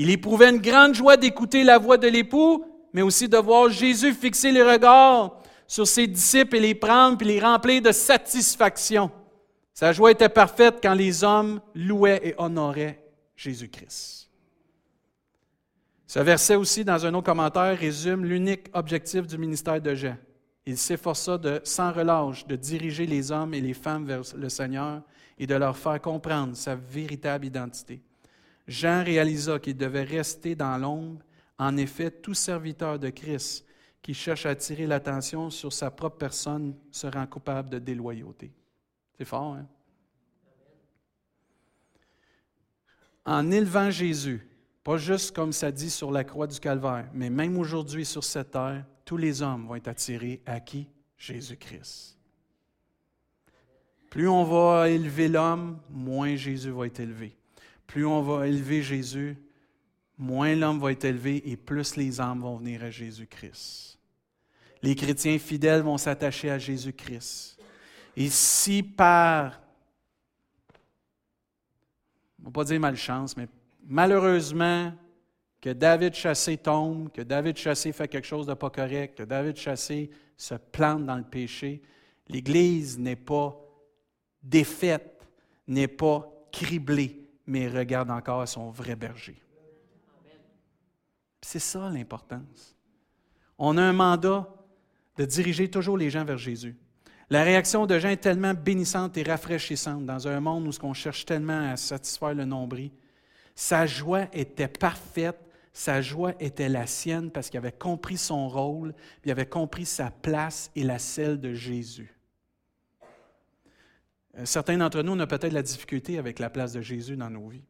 Il éprouvait une grande joie d'écouter la voix de l'époux, mais aussi de voir Jésus fixer les regards sur ses disciples et les prendre puis les remplir de satisfaction. Sa joie était parfaite quand les hommes louaient et honoraient Jésus-Christ. Ce verset aussi, dans un autre commentaire, résume l'unique objectif du ministère de Jean. Il s'efforça de, sans relâche de diriger les hommes et les femmes vers le Seigneur et de leur faire comprendre sa véritable identité. Jean réalisa qu'il devait rester dans l'ombre. En effet, tout serviteur de Christ qui cherche à attirer l'attention sur sa propre personne se rend coupable de déloyauté. C'est fort, hein? En élevant Jésus, pas juste comme ça dit sur la croix du Calvaire, mais même aujourd'hui sur cette terre, tous les hommes vont être attirés à qui? Jésus-Christ. Plus on va élever l'homme, moins Jésus va être élevé. Plus on va élever Jésus, moins l'homme va être élevé et plus les âmes vont venir à Jésus-Christ. Les chrétiens fidèles vont s'attacher à Jésus-Christ. Et si par, on ne va pas dire malchance, mais malheureusement, que David Chassé tombe, que David Chassé fait quelque chose de pas correct, que David Chassé se plante dans le péché, l'Église n'est pas défaite, n'est pas criblée, mais regarde encore à son vrai berger. C'est ça l'importance. On a un mandat de diriger toujours les gens vers Jésus. La réaction de Jean est tellement bénissante et rafraîchissante dans un monde où on cherche tellement à satisfaire le nombril. Sa joie était parfaite, sa joie était la sienne parce qu'il avait compris son rôle, il avait compris sa place et la celle de Jésus. Certains d'entre nous, on a peut-être la difficulté avec la place de Jésus dans nos vies.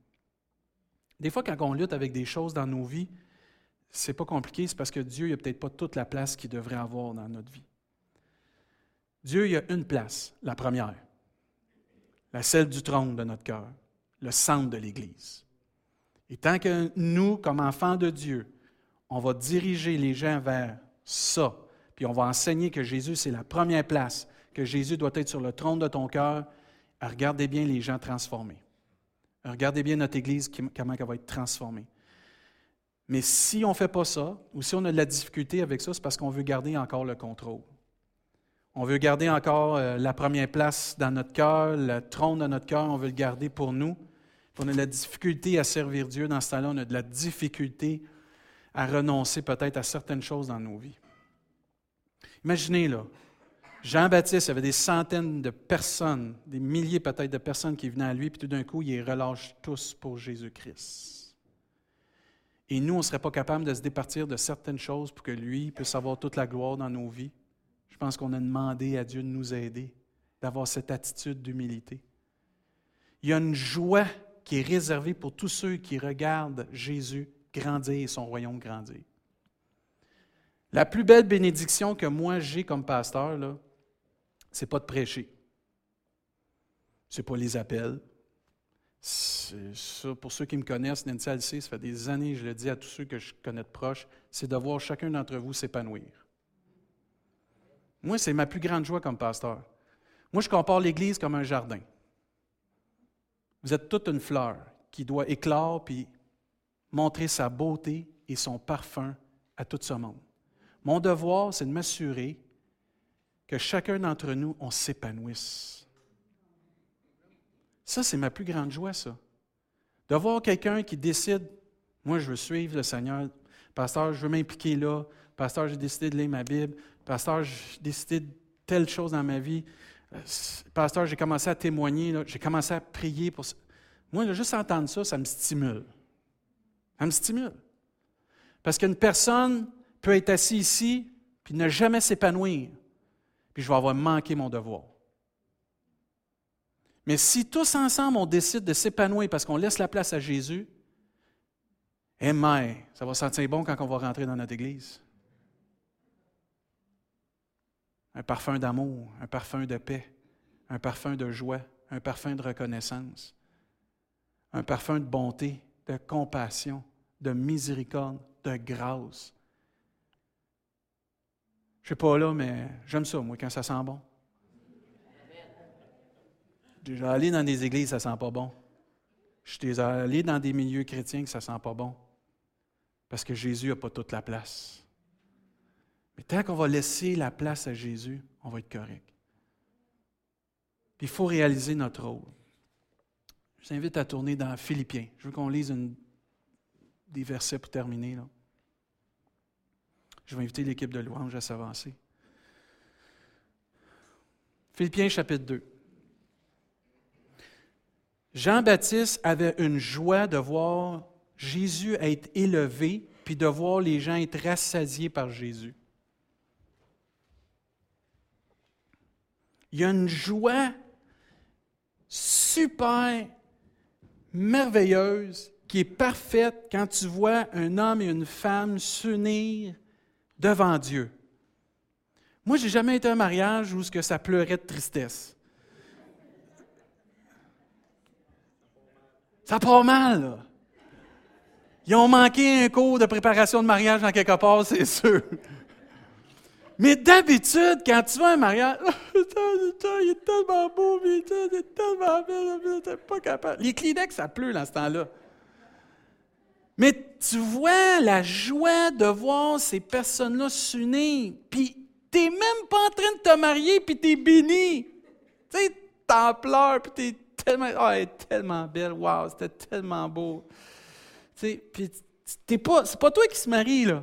Des fois, quand on lutte avec des choses dans nos vies, c'est pas compliqué, c'est parce que Dieu n'a peut-être pas toute la place qu'il devrait avoir dans notre vie. Dieu, il a une place, la première, la celle du trône de notre cœur, le centre de l'Église. Et tant que nous, comme enfants de Dieu, on va diriger les gens vers ça, puis on va enseigner que Jésus, c'est la première place, que Jésus doit être sur le trône de ton cœur, regardez bien les gens transformés. Regardez bien notre Église, comment elle va être transformée. Mais si on ne fait pas ça, ou si on a de la difficulté avec ça, c'est parce qu'on veut garder encore le contrôle. On veut garder encore la première place dans notre cœur, le trône de notre cœur, on veut le garder pour nous. On a de la difficulté à servir Dieu dans ce temps-là, on a de la difficulté à renoncer peut-être à certaines choses dans nos vies. Imaginez là, Jean-Baptiste, il y avait des centaines de personnes, des milliers peut-être de personnes qui venaient à lui, puis tout d'un coup, il les relâche tous pour Jésus-Christ. Et nous, on ne serait pas capable de se départir de certaines choses pour que lui puisse avoir toute la gloire dans nos vies. Je pense qu'on a demandé à Dieu de nous aider, d'avoir cette attitude d'humilité. Il y a une joie qui est réservée pour tous ceux qui regardent Jésus grandir et son royaume grandir. La plus belle bénédiction que moi j'ai comme pasteur, là, c'est pas de prêcher. C'est pas les appels. C'est ça, pour ceux qui me connaissent, Nancy le sait, ça fait des années que je le dis à tous ceux que je connais de proche, c'est de voir chacun d'entre vous s'épanouir. Moi, c'est ma plus grande joie comme pasteur. Moi, je compare l'Église comme un jardin. Vous êtes toute une fleur qui doit éclore puis montrer sa beauté et son parfum à tout ce monde. Mon devoir, c'est de m'assurer que chacun d'entre nous, on s'épanouisse. Ça, c'est ma plus grande joie, ça. De voir quelqu'un qui décide, « Moi, je veux suivre le Seigneur. Pasteur, je veux m'impliquer là. Pasteur, j'ai décidé de lire ma Bible. Pasteur, j'ai décidé de telle chose dans ma vie. » Pasteur, j'ai commencé à témoigner, là, j'ai commencé à prier pour ça. Moi, là, juste entendre ça, ça me stimule. Ça me stimule. Parce qu'une personne peut être assise ici puis ne jamais s'épanouir. Puis je vais avoir manqué mon devoir. Mais si tous ensemble, on décide de s'épanouir parce qu'on laisse la place à Jésus, eh bien, ça va sentir bon quand on va rentrer dans notre Église. Un parfum d'amour, un parfum de paix, un parfum de joie, un parfum de reconnaissance, un parfum de bonté, de compassion, de miséricorde, de grâce. Je ne sais pas là, mais j'aime ça, moi, quand ça sent bon. J'ai déjà allé dans des églises, ça ne sent pas bon. Je suis déjà allé dans des milieux chrétiens que ça ne sent pas bon, parce que Jésus n'a pas toute la place. Mais tant qu'on va laisser la place à Jésus, on va être correct. Puis il faut réaliser notre rôle. Je vous invite à tourner dans Philippiens. Je veux qu'on lise une, des versets pour terminer, là. Je vais inviter l'équipe de louange à s'avancer. Philippiens chapitre deux. Jean-Baptiste avait une joie de voir Jésus être élevé puis de voir les gens être rassasiés par Jésus. Il y a une joie super merveilleuse qui est parfaite quand tu vois un homme et une femme s'unir devant Dieu. Moi, je n'ai jamais été à un mariage où ça pleurait de tristesse. Ça part mal, là. Ils ont manqué un cours de préparation de mariage dans quelque part, c'est sûr. Mais d'habitude, quand tu vas à un mariage, « Il est tellement beau, il est tellement belle, il n'est pas capable. » Les Kleenex, ça pleut dans ce temps-là. Mais tu vois la joie de voir ces personnes-là s'unir, puis tu n'es même pas en train de te marier, puis tu es béni. Tu sais, t'en pleures, puis tu es tellement... « Ah, oh, elle est tellement belle, wow, c'était tellement beau. » Tu sais, puis C'est pas, c'est pas toi qui se marie, là.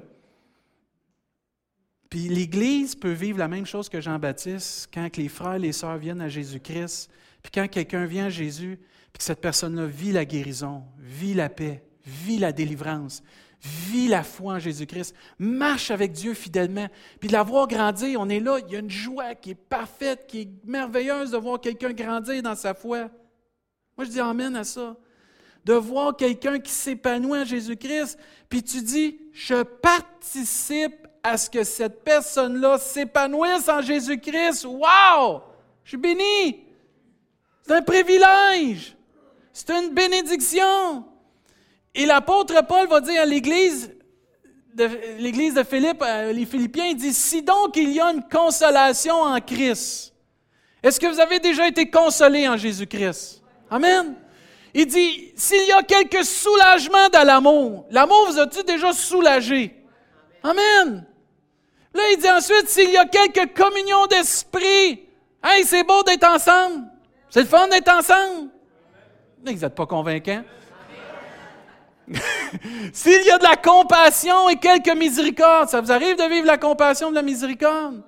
Puis l'Église peut vivre la même chose que Jean-Baptiste quand les frères et les sœurs viennent à Jésus-Christ, puis quand quelqu'un vient à Jésus, puis que cette personne-là vit la guérison, vit la paix, vit la délivrance, vit la foi en Jésus-Christ, marche avec Dieu fidèlement, puis de la voir grandir, on est là, il y a une joie qui est parfaite, qui est merveilleuse de voir quelqu'un grandir dans sa foi. Moi, je dis amen à ça. De voir quelqu'un qui s'épanouit en Jésus-Christ, puis tu dis, je participe à ce que cette personne-là s'épanouisse en Jésus-Christ. Wow! Je suis béni! C'est un privilège! C'est une bénédiction! Et l'apôtre Paul va dire à l'Église de, l'Église de Philippe, les Philippiens, il dit, « Si donc il y a une consolation en Christ, est-ce que vous avez déjà été consolés en Jésus-Christ? » Amen! Il dit, s'il y a quelque soulagement dans l'amour, l'amour vous a-t-il déjà soulagé? Amen! Là, il dit ensuite, s'il y a quelque communion d'esprit, « Hey, c'est beau d'être ensemble! C'est le fun d'être ensemble! » Vous n'êtes pas convaincants. S'il y a de la compassion et quelques miséricordes, ça vous arrive de vivre la compassion de la miséricorde?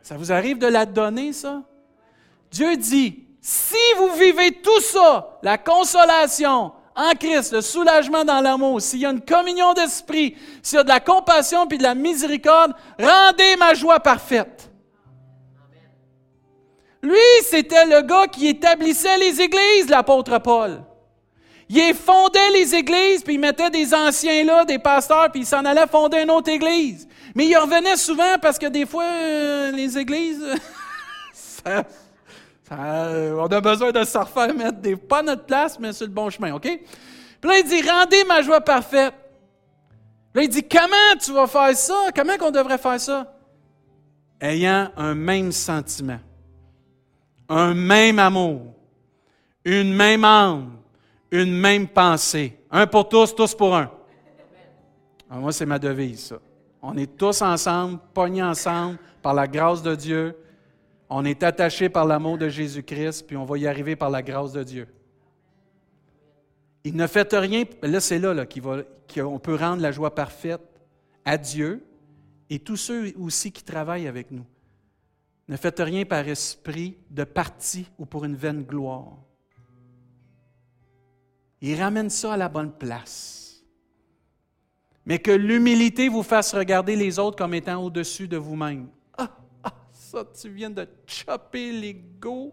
Ça vous arrive de la donner, ça? Dieu dit, si vous vivez tout ça, la consolation en Christ, le soulagement dans l'amour, s'il y a une communion d'esprit, s'il y a de la compassion puis de la miséricorde, rendez ma joie parfaite. Lui, c'était le gars qui établissait les églises, l'apôtre Paul. Il fondait les églises, puis il mettait des anciens là, des pasteurs, puis il s'en allait fonder une autre église. Mais il revenait souvent parce que des fois, euh, les églises, ça, ça, on a besoin de se refaire mettre des, pas à notre place, mais sur le bon chemin, OK? Puis là, il dit, rendez ma joie parfaite. Puis là, il dit, comment tu vas faire ça? Comment qu'on devrait faire ça? Ayant un même sentiment, un même amour, une même âme, une même pensée. Un pour tous, tous pour un. Alors moi, c'est ma devise, ça. On est tous ensemble, pognés ensemble, par la grâce de Dieu. On est attachés par l'amour de Jésus-Christ, puis on va y arriver par la grâce de Dieu. Il ne fait rien. Là, c'est là, là qu'il va, qu'on peut rendre la joie parfaite à Dieu et tous ceux aussi qui travaillent avec nous. Ne faites rien par esprit de parti ou pour une vaine gloire. Il ramène ça à la bonne place. Mais que l'humilité vous fasse regarder les autres comme étant au-dessus de vous-même. Ah, ah, ça, tu viens de chopper l'ego.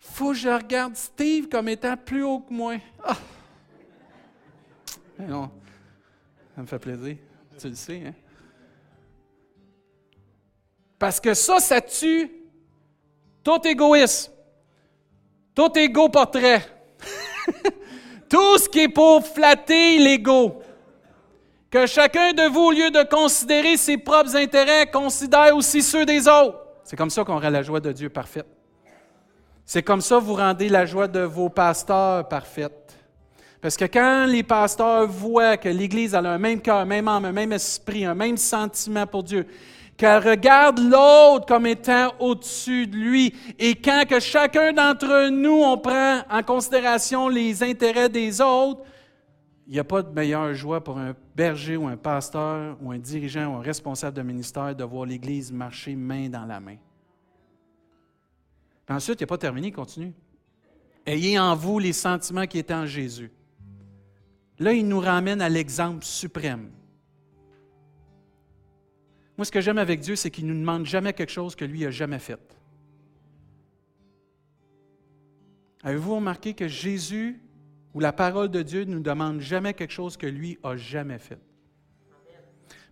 Faut que je regarde Steve comme étant plus haut que moi. Ah. Mais non, ça me fait plaisir. Tu le sais, hein? Parce que ça, ça tue tout égoïsme. Tout égo-portrait. Tout ce qui est pour flatter l'ego. Que chacun de vous, au lieu de considérer ses propres intérêts, considère aussi ceux des autres. C'est comme ça qu'on rend la joie de Dieu parfaite. C'est comme ça que vous rendez la joie de vos pasteurs parfaite. Parce que quand les pasteurs voient que l'Église a un même cœur, un même âme, un même esprit, un même sentiment pour Dieu, qu'elle regarde l'autre comme étant au-dessus de lui. Et quand que chacun d'entre nous, on prend en considération les intérêts des autres, il n'y a pas de meilleure joie pour un berger ou un pasteur ou un dirigeant ou un responsable de ministère de voir l'Église marcher main dans la main. Puis ensuite, il n'est pas terminé, il continue. « Ayez en vous les sentiments qui étaient en Jésus. » Là, il nous ramène à l'exemple suprême. Moi, ce que j'aime avec Dieu, c'est qu'il ne nous demande jamais quelque chose que lui n'a jamais fait. Avez-vous remarqué que Jésus, ou la parole de Dieu, ne nous demande jamais quelque chose que lui n'a jamais fait?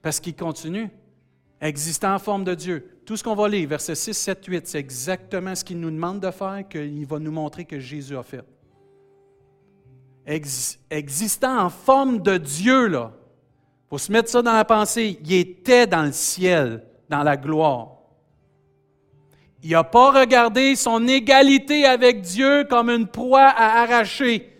Parce qu'il continue, existant en forme de Dieu. Tout ce qu'on va lire, versets six, sept, huit, c'est exactement ce qu'il nous demande de faire, qu'il va nous montrer que Jésus a fait. Ex- existant en forme de Dieu, là. Faut se mettre ça dans la pensée. Il était dans le ciel, dans la gloire. Il n'a pas regardé son égalité avec Dieu comme une proie à arracher.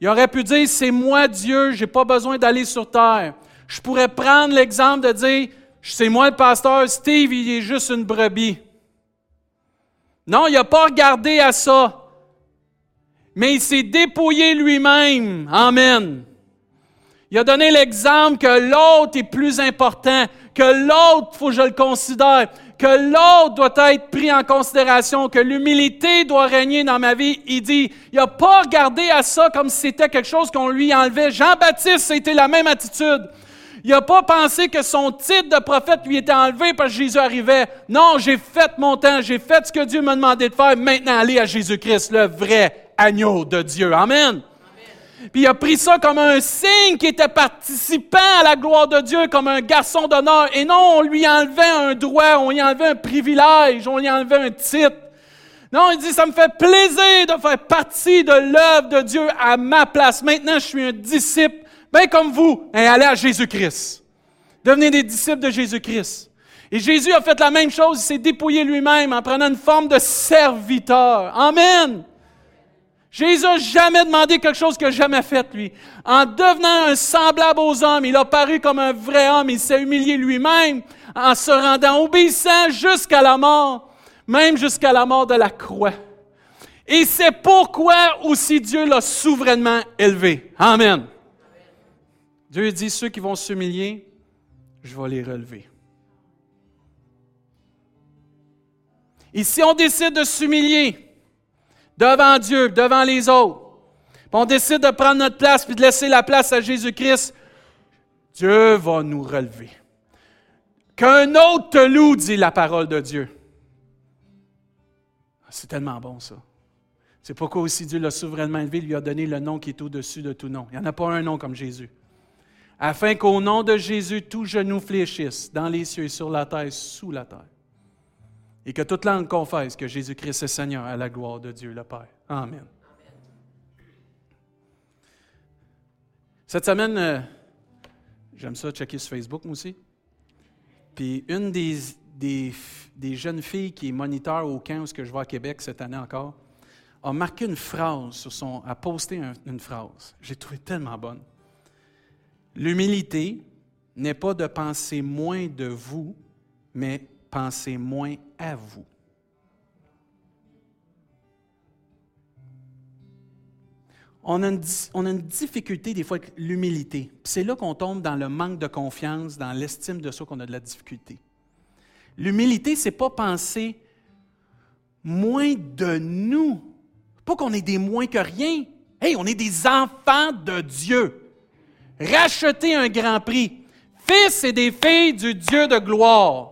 Il aurait pu dire, c'est moi Dieu, je n'ai pas besoin d'aller sur terre. Je pourrais prendre l'exemple de dire, c'est moi le pasteur, Steve, il est juste une brebis. Non, il n'a pas regardé à ça. mais il s'est dépouillé lui-même. Amen. Il a donné l'exemple que l'autre est plus important, que l'autre, il faut que je le considère, que l'autre doit être pris en considération, que l'humilité doit régner dans ma vie. Il dit, il n'a pas regardé à ça comme si c'était quelque chose qu'on lui enlevait. Jean-Baptiste, c'était la même attitude. Il n'a pas pensé que son titre de prophète lui était enlevé parce que Jésus arrivait. Non, j'ai fait mon temps, j'ai fait ce que Dieu m'a demandé de faire. Maintenant, allez à Jésus-Christ, le vrai agneau de Dieu. Amen. Puis il a pris ça comme un signe qui était participant à la gloire de Dieu, comme un garçon d'honneur. Et non, on lui enlevait un droit, on lui enlevait un privilège, on lui enlevait un titre. Non, il dit, ça me fait plaisir de faire partie de l'œuvre de Dieu à ma place. Maintenant, je suis un disciple, bien comme vous, et allez à Jésus-Christ. Devenez des disciples de Jésus-Christ. Et Jésus a fait la même chose, il s'est dépouillé lui-même en prenant une forme de serviteur. Amen! Jésus n'a jamais demandé quelque chose qu'il n'a jamais fait, lui. En devenant un semblable aux hommes, il a paru comme un vrai homme. Il s'est humilié lui-même en se rendant obéissant jusqu'à la mort, même jusqu'à la mort de la croix. Et c'est pourquoi aussi Dieu l'a souverainement élevé. Amen. Dieu dit, ceux qui vont s'humilier, je vais les relever. Et si on décide de s'humilier devant Dieu, devant les autres, puis on décide de prendre notre place puis de laisser la place à Jésus-Christ, Dieu va nous relever. Qu'un autre te loue, dit la parole de Dieu. C'est tellement bon, ça. C'est pourquoi aussi Dieu l'a souverainement élevé, lui a donné le nom qui est au-dessus de tout nom. Il n'y en a pas un nom comme Jésus. Afin qu'au nom de Jésus, tout genou fléchisse dans les cieux, sur la terre, sous la terre. Et que toute langue confesse que Jésus-Christ est Seigneur à la gloire de Dieu le Père. Amen. Cette semaine, euh, j'aime ça checker sur Facebook, moi aussi. Puis une des, des, des jeunes filles qui est moniteur au camp où je vais à Québec cette année encore, a marqué une phrase sur son... a posté un, une phrase. J'ai trouvé tellement bonne. L'humilité n'est pas de penser moins de vous, mais pensez moins à vous. On a une, on a une difficulté des fois avec l'humilité. Puis c'est là qu'on tombe dans le manque de confiance, dans l'estime de soi qu'on a de la difficulté. L'humilité, c'est pas penser moins de nous. Pas qu'on est des moins que rien. Hey, on est des enfants de Dieu. Rachetés un grand prix. Fils et des filles du Dieu de gloire.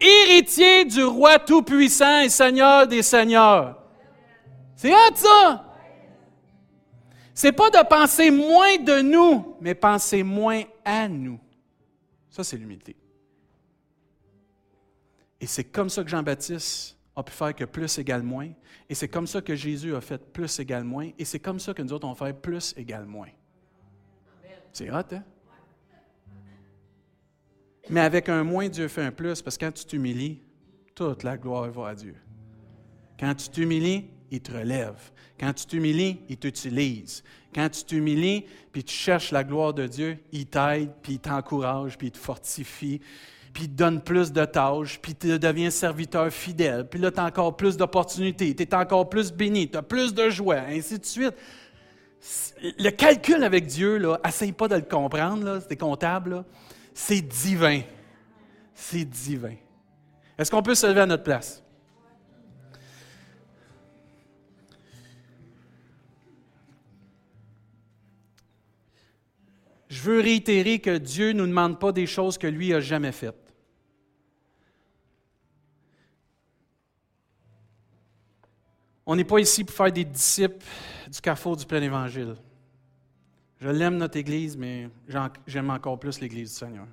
Héritier du roi tout-puissant et Seigneur des seigneurs. C'est hâte, ça! C'est pas de penser moins de nous, mais penser moins à nous. Ça, c'est l'humilité. Et c'est comme ça que Jean-Baptiste a pu faire que plus égale moins. Et c'est comme ça que Jésus a fait plus égale moins. Et c'est comme ça que nous autres, on fait plus égale moins. C'est hâte, hein? Mais avec un moins, Dieu fait un plus, parce que quand tu t'humilies, toute la gloire va à Dieu. Quand tu t'humilies, il te relève. Quand tu t'humilies, il t'utilise. Quand tu t'humilies, puis tu cherches la gloire de Dieu, il t'aide, puis il t'encourage, puis il te fortifie, puis il te donne plus de tâches, puis tu deviens serviteur fidèle, puis là, tu as encore plus d'opportunités, tu es encore plus béni, tu as plus de joie, ainsi de suite. Le calcul avec Dieu, là, essaye pas de le comprendre, là, si t'es comptable, là. C'est divin. C'est divin. Est-ce qu'on peut se lever à notre place? Je veux réitérer que Dieu ne nous demande pas des choses que lui n'a jamais faites. On n'est pas ici pour faire des disciples du carrefour du plein évangile. Je l'aime, notre Église, mais j'aime encore plus l'Église du Seigneur.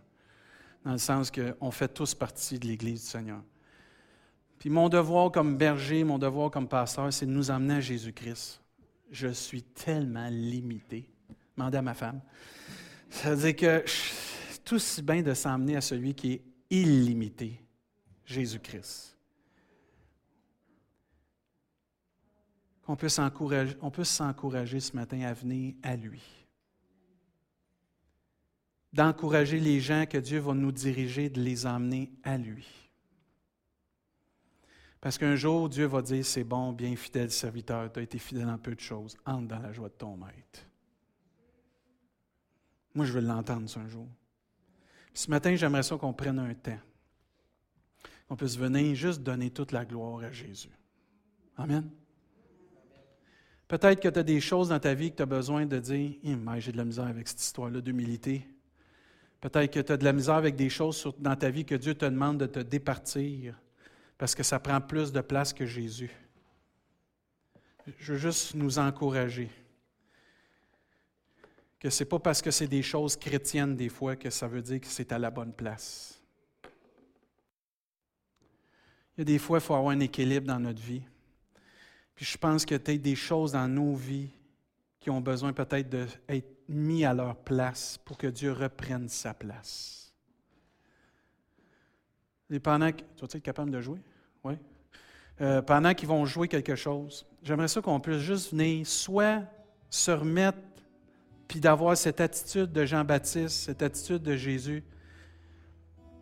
Dans le sens qu'on fait tous partie de l'Église du Seigneur. Puis mon devoir comme berger, mon devoir comme pasteur, c'est de nous emmener à Jésus-Christ. Je suis tellement limité. Demandez à ma femme. Ça veut dire que c'est tout si bien de s'emmener à celui qui est illimité, Jésus-Christ. On peut s'encourager, on peut s'encourager ce matin à venir à lui. D'encourager les gens que Dieu va nous diriger, de les emmener à lui. Parce qu'un jour, Dieu va dire, c'est bon, bien fidèle serviteur, tu as été fidèle en peu de choses, entre dans la joie de ton maître. Moi, je veux l'entendre, ça, un jour. Puis, ce matin, j'aimerais ça qu'on prenne un temps. Qu'on puisse venir juste donner toute la gloire à Jésus. Amen. Peut-être que tu as des choses dans ta vie que tu as besoin de dire, « J'ai de la misère avec cette histoire-là d'humilité. » Peut-être que tu as de la misère avec des choses dans ta vie que Dieu te demande de te départir parce que ça prend plus de place que Jésus. Je veux juste nous encourager que ce n'est pas parce que c'est des choses chrétiennes des fois que ça veut dire que c'est à la bonne place. Il y a des fois, il faut avoir un équilibre dans notre vie. Puis je pense que peut-être des choses dans nos vies qui ont besoin peut-être d'être mis à leur place pour que Dieu reprenne sa place. Et pendant que, tu vas être capable de jouer? Oui. Euh, pendant qu'ils vont jouer quelque chose, j'aimerais ça qu'on puisse juste venir soit se remettre puis d'avoir cette attitude de Jean-Baptiste, cette attitude de Jésus,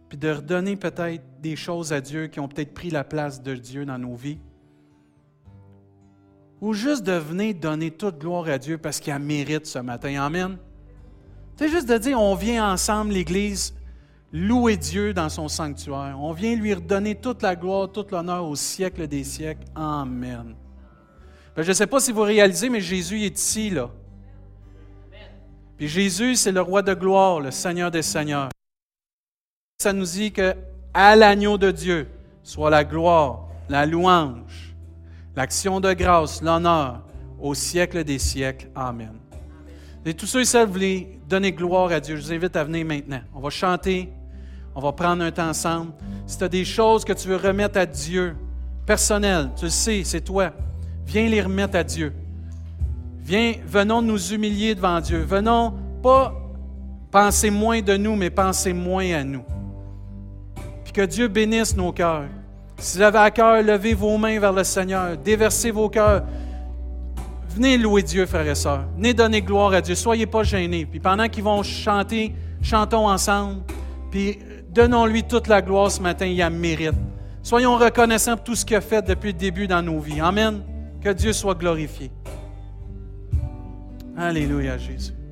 puis de redonner peut-être des choses à Dieu qui ont peut-être pris la place de Dieu dans nos vies. Ou juste de venir donner toute gloire à Dieu parce qu'il a mérite ce matin. Amen. C'est juste de dire, on vient ensemble, l'Église, louer Dieu dans son sanctuaire. On vient lui redonner toute la gloire, tout l'honneur au siècle des siècles. Amen. Ben, je ne sais pas si vous réalisez, mais Jésus est ici, là. Puis Jésus, c'est le roi de gloire, le Seigneur des Seigneurs. Ça nous dit que à l'agneau de Dieu soit la gloire, la louange, l'action de grâce, l'honneur, au siècle des siècles. Amen. Et tous ceux et celles qui veulent donner gloire à Dieu, je vous invite à venir maintenant. On va chanter, on va prendre un temps ensemble. Si tu as des choses que tu veux remettre à Dieu, personnelles, tu le sais, c'est toi, viens les remettre à Dieu. Viens, venons nous humilier devant Dieu. Venons pas penser moins de nous, mais penser moins à nous. Puis que Dieu bénisse nos cœurs. Si vous avez à cœur, levez vos mains vers le Seigneur, déversez vos cœurs. Venez louer Dieu, frères et sœurs. Venez donner gloire à Dieu. Soyez pas gênés. Puis pendant qu'ils vont chanter, chantons ensemble. Puis donnons-lui toute la gloire ce matin. Il a mérite. Soyons reconnaissants pour tout ce qu'il a fait depuis le début dans nos vies. Amen. Que Dieu soit glorifié. Alléluia, Jésus.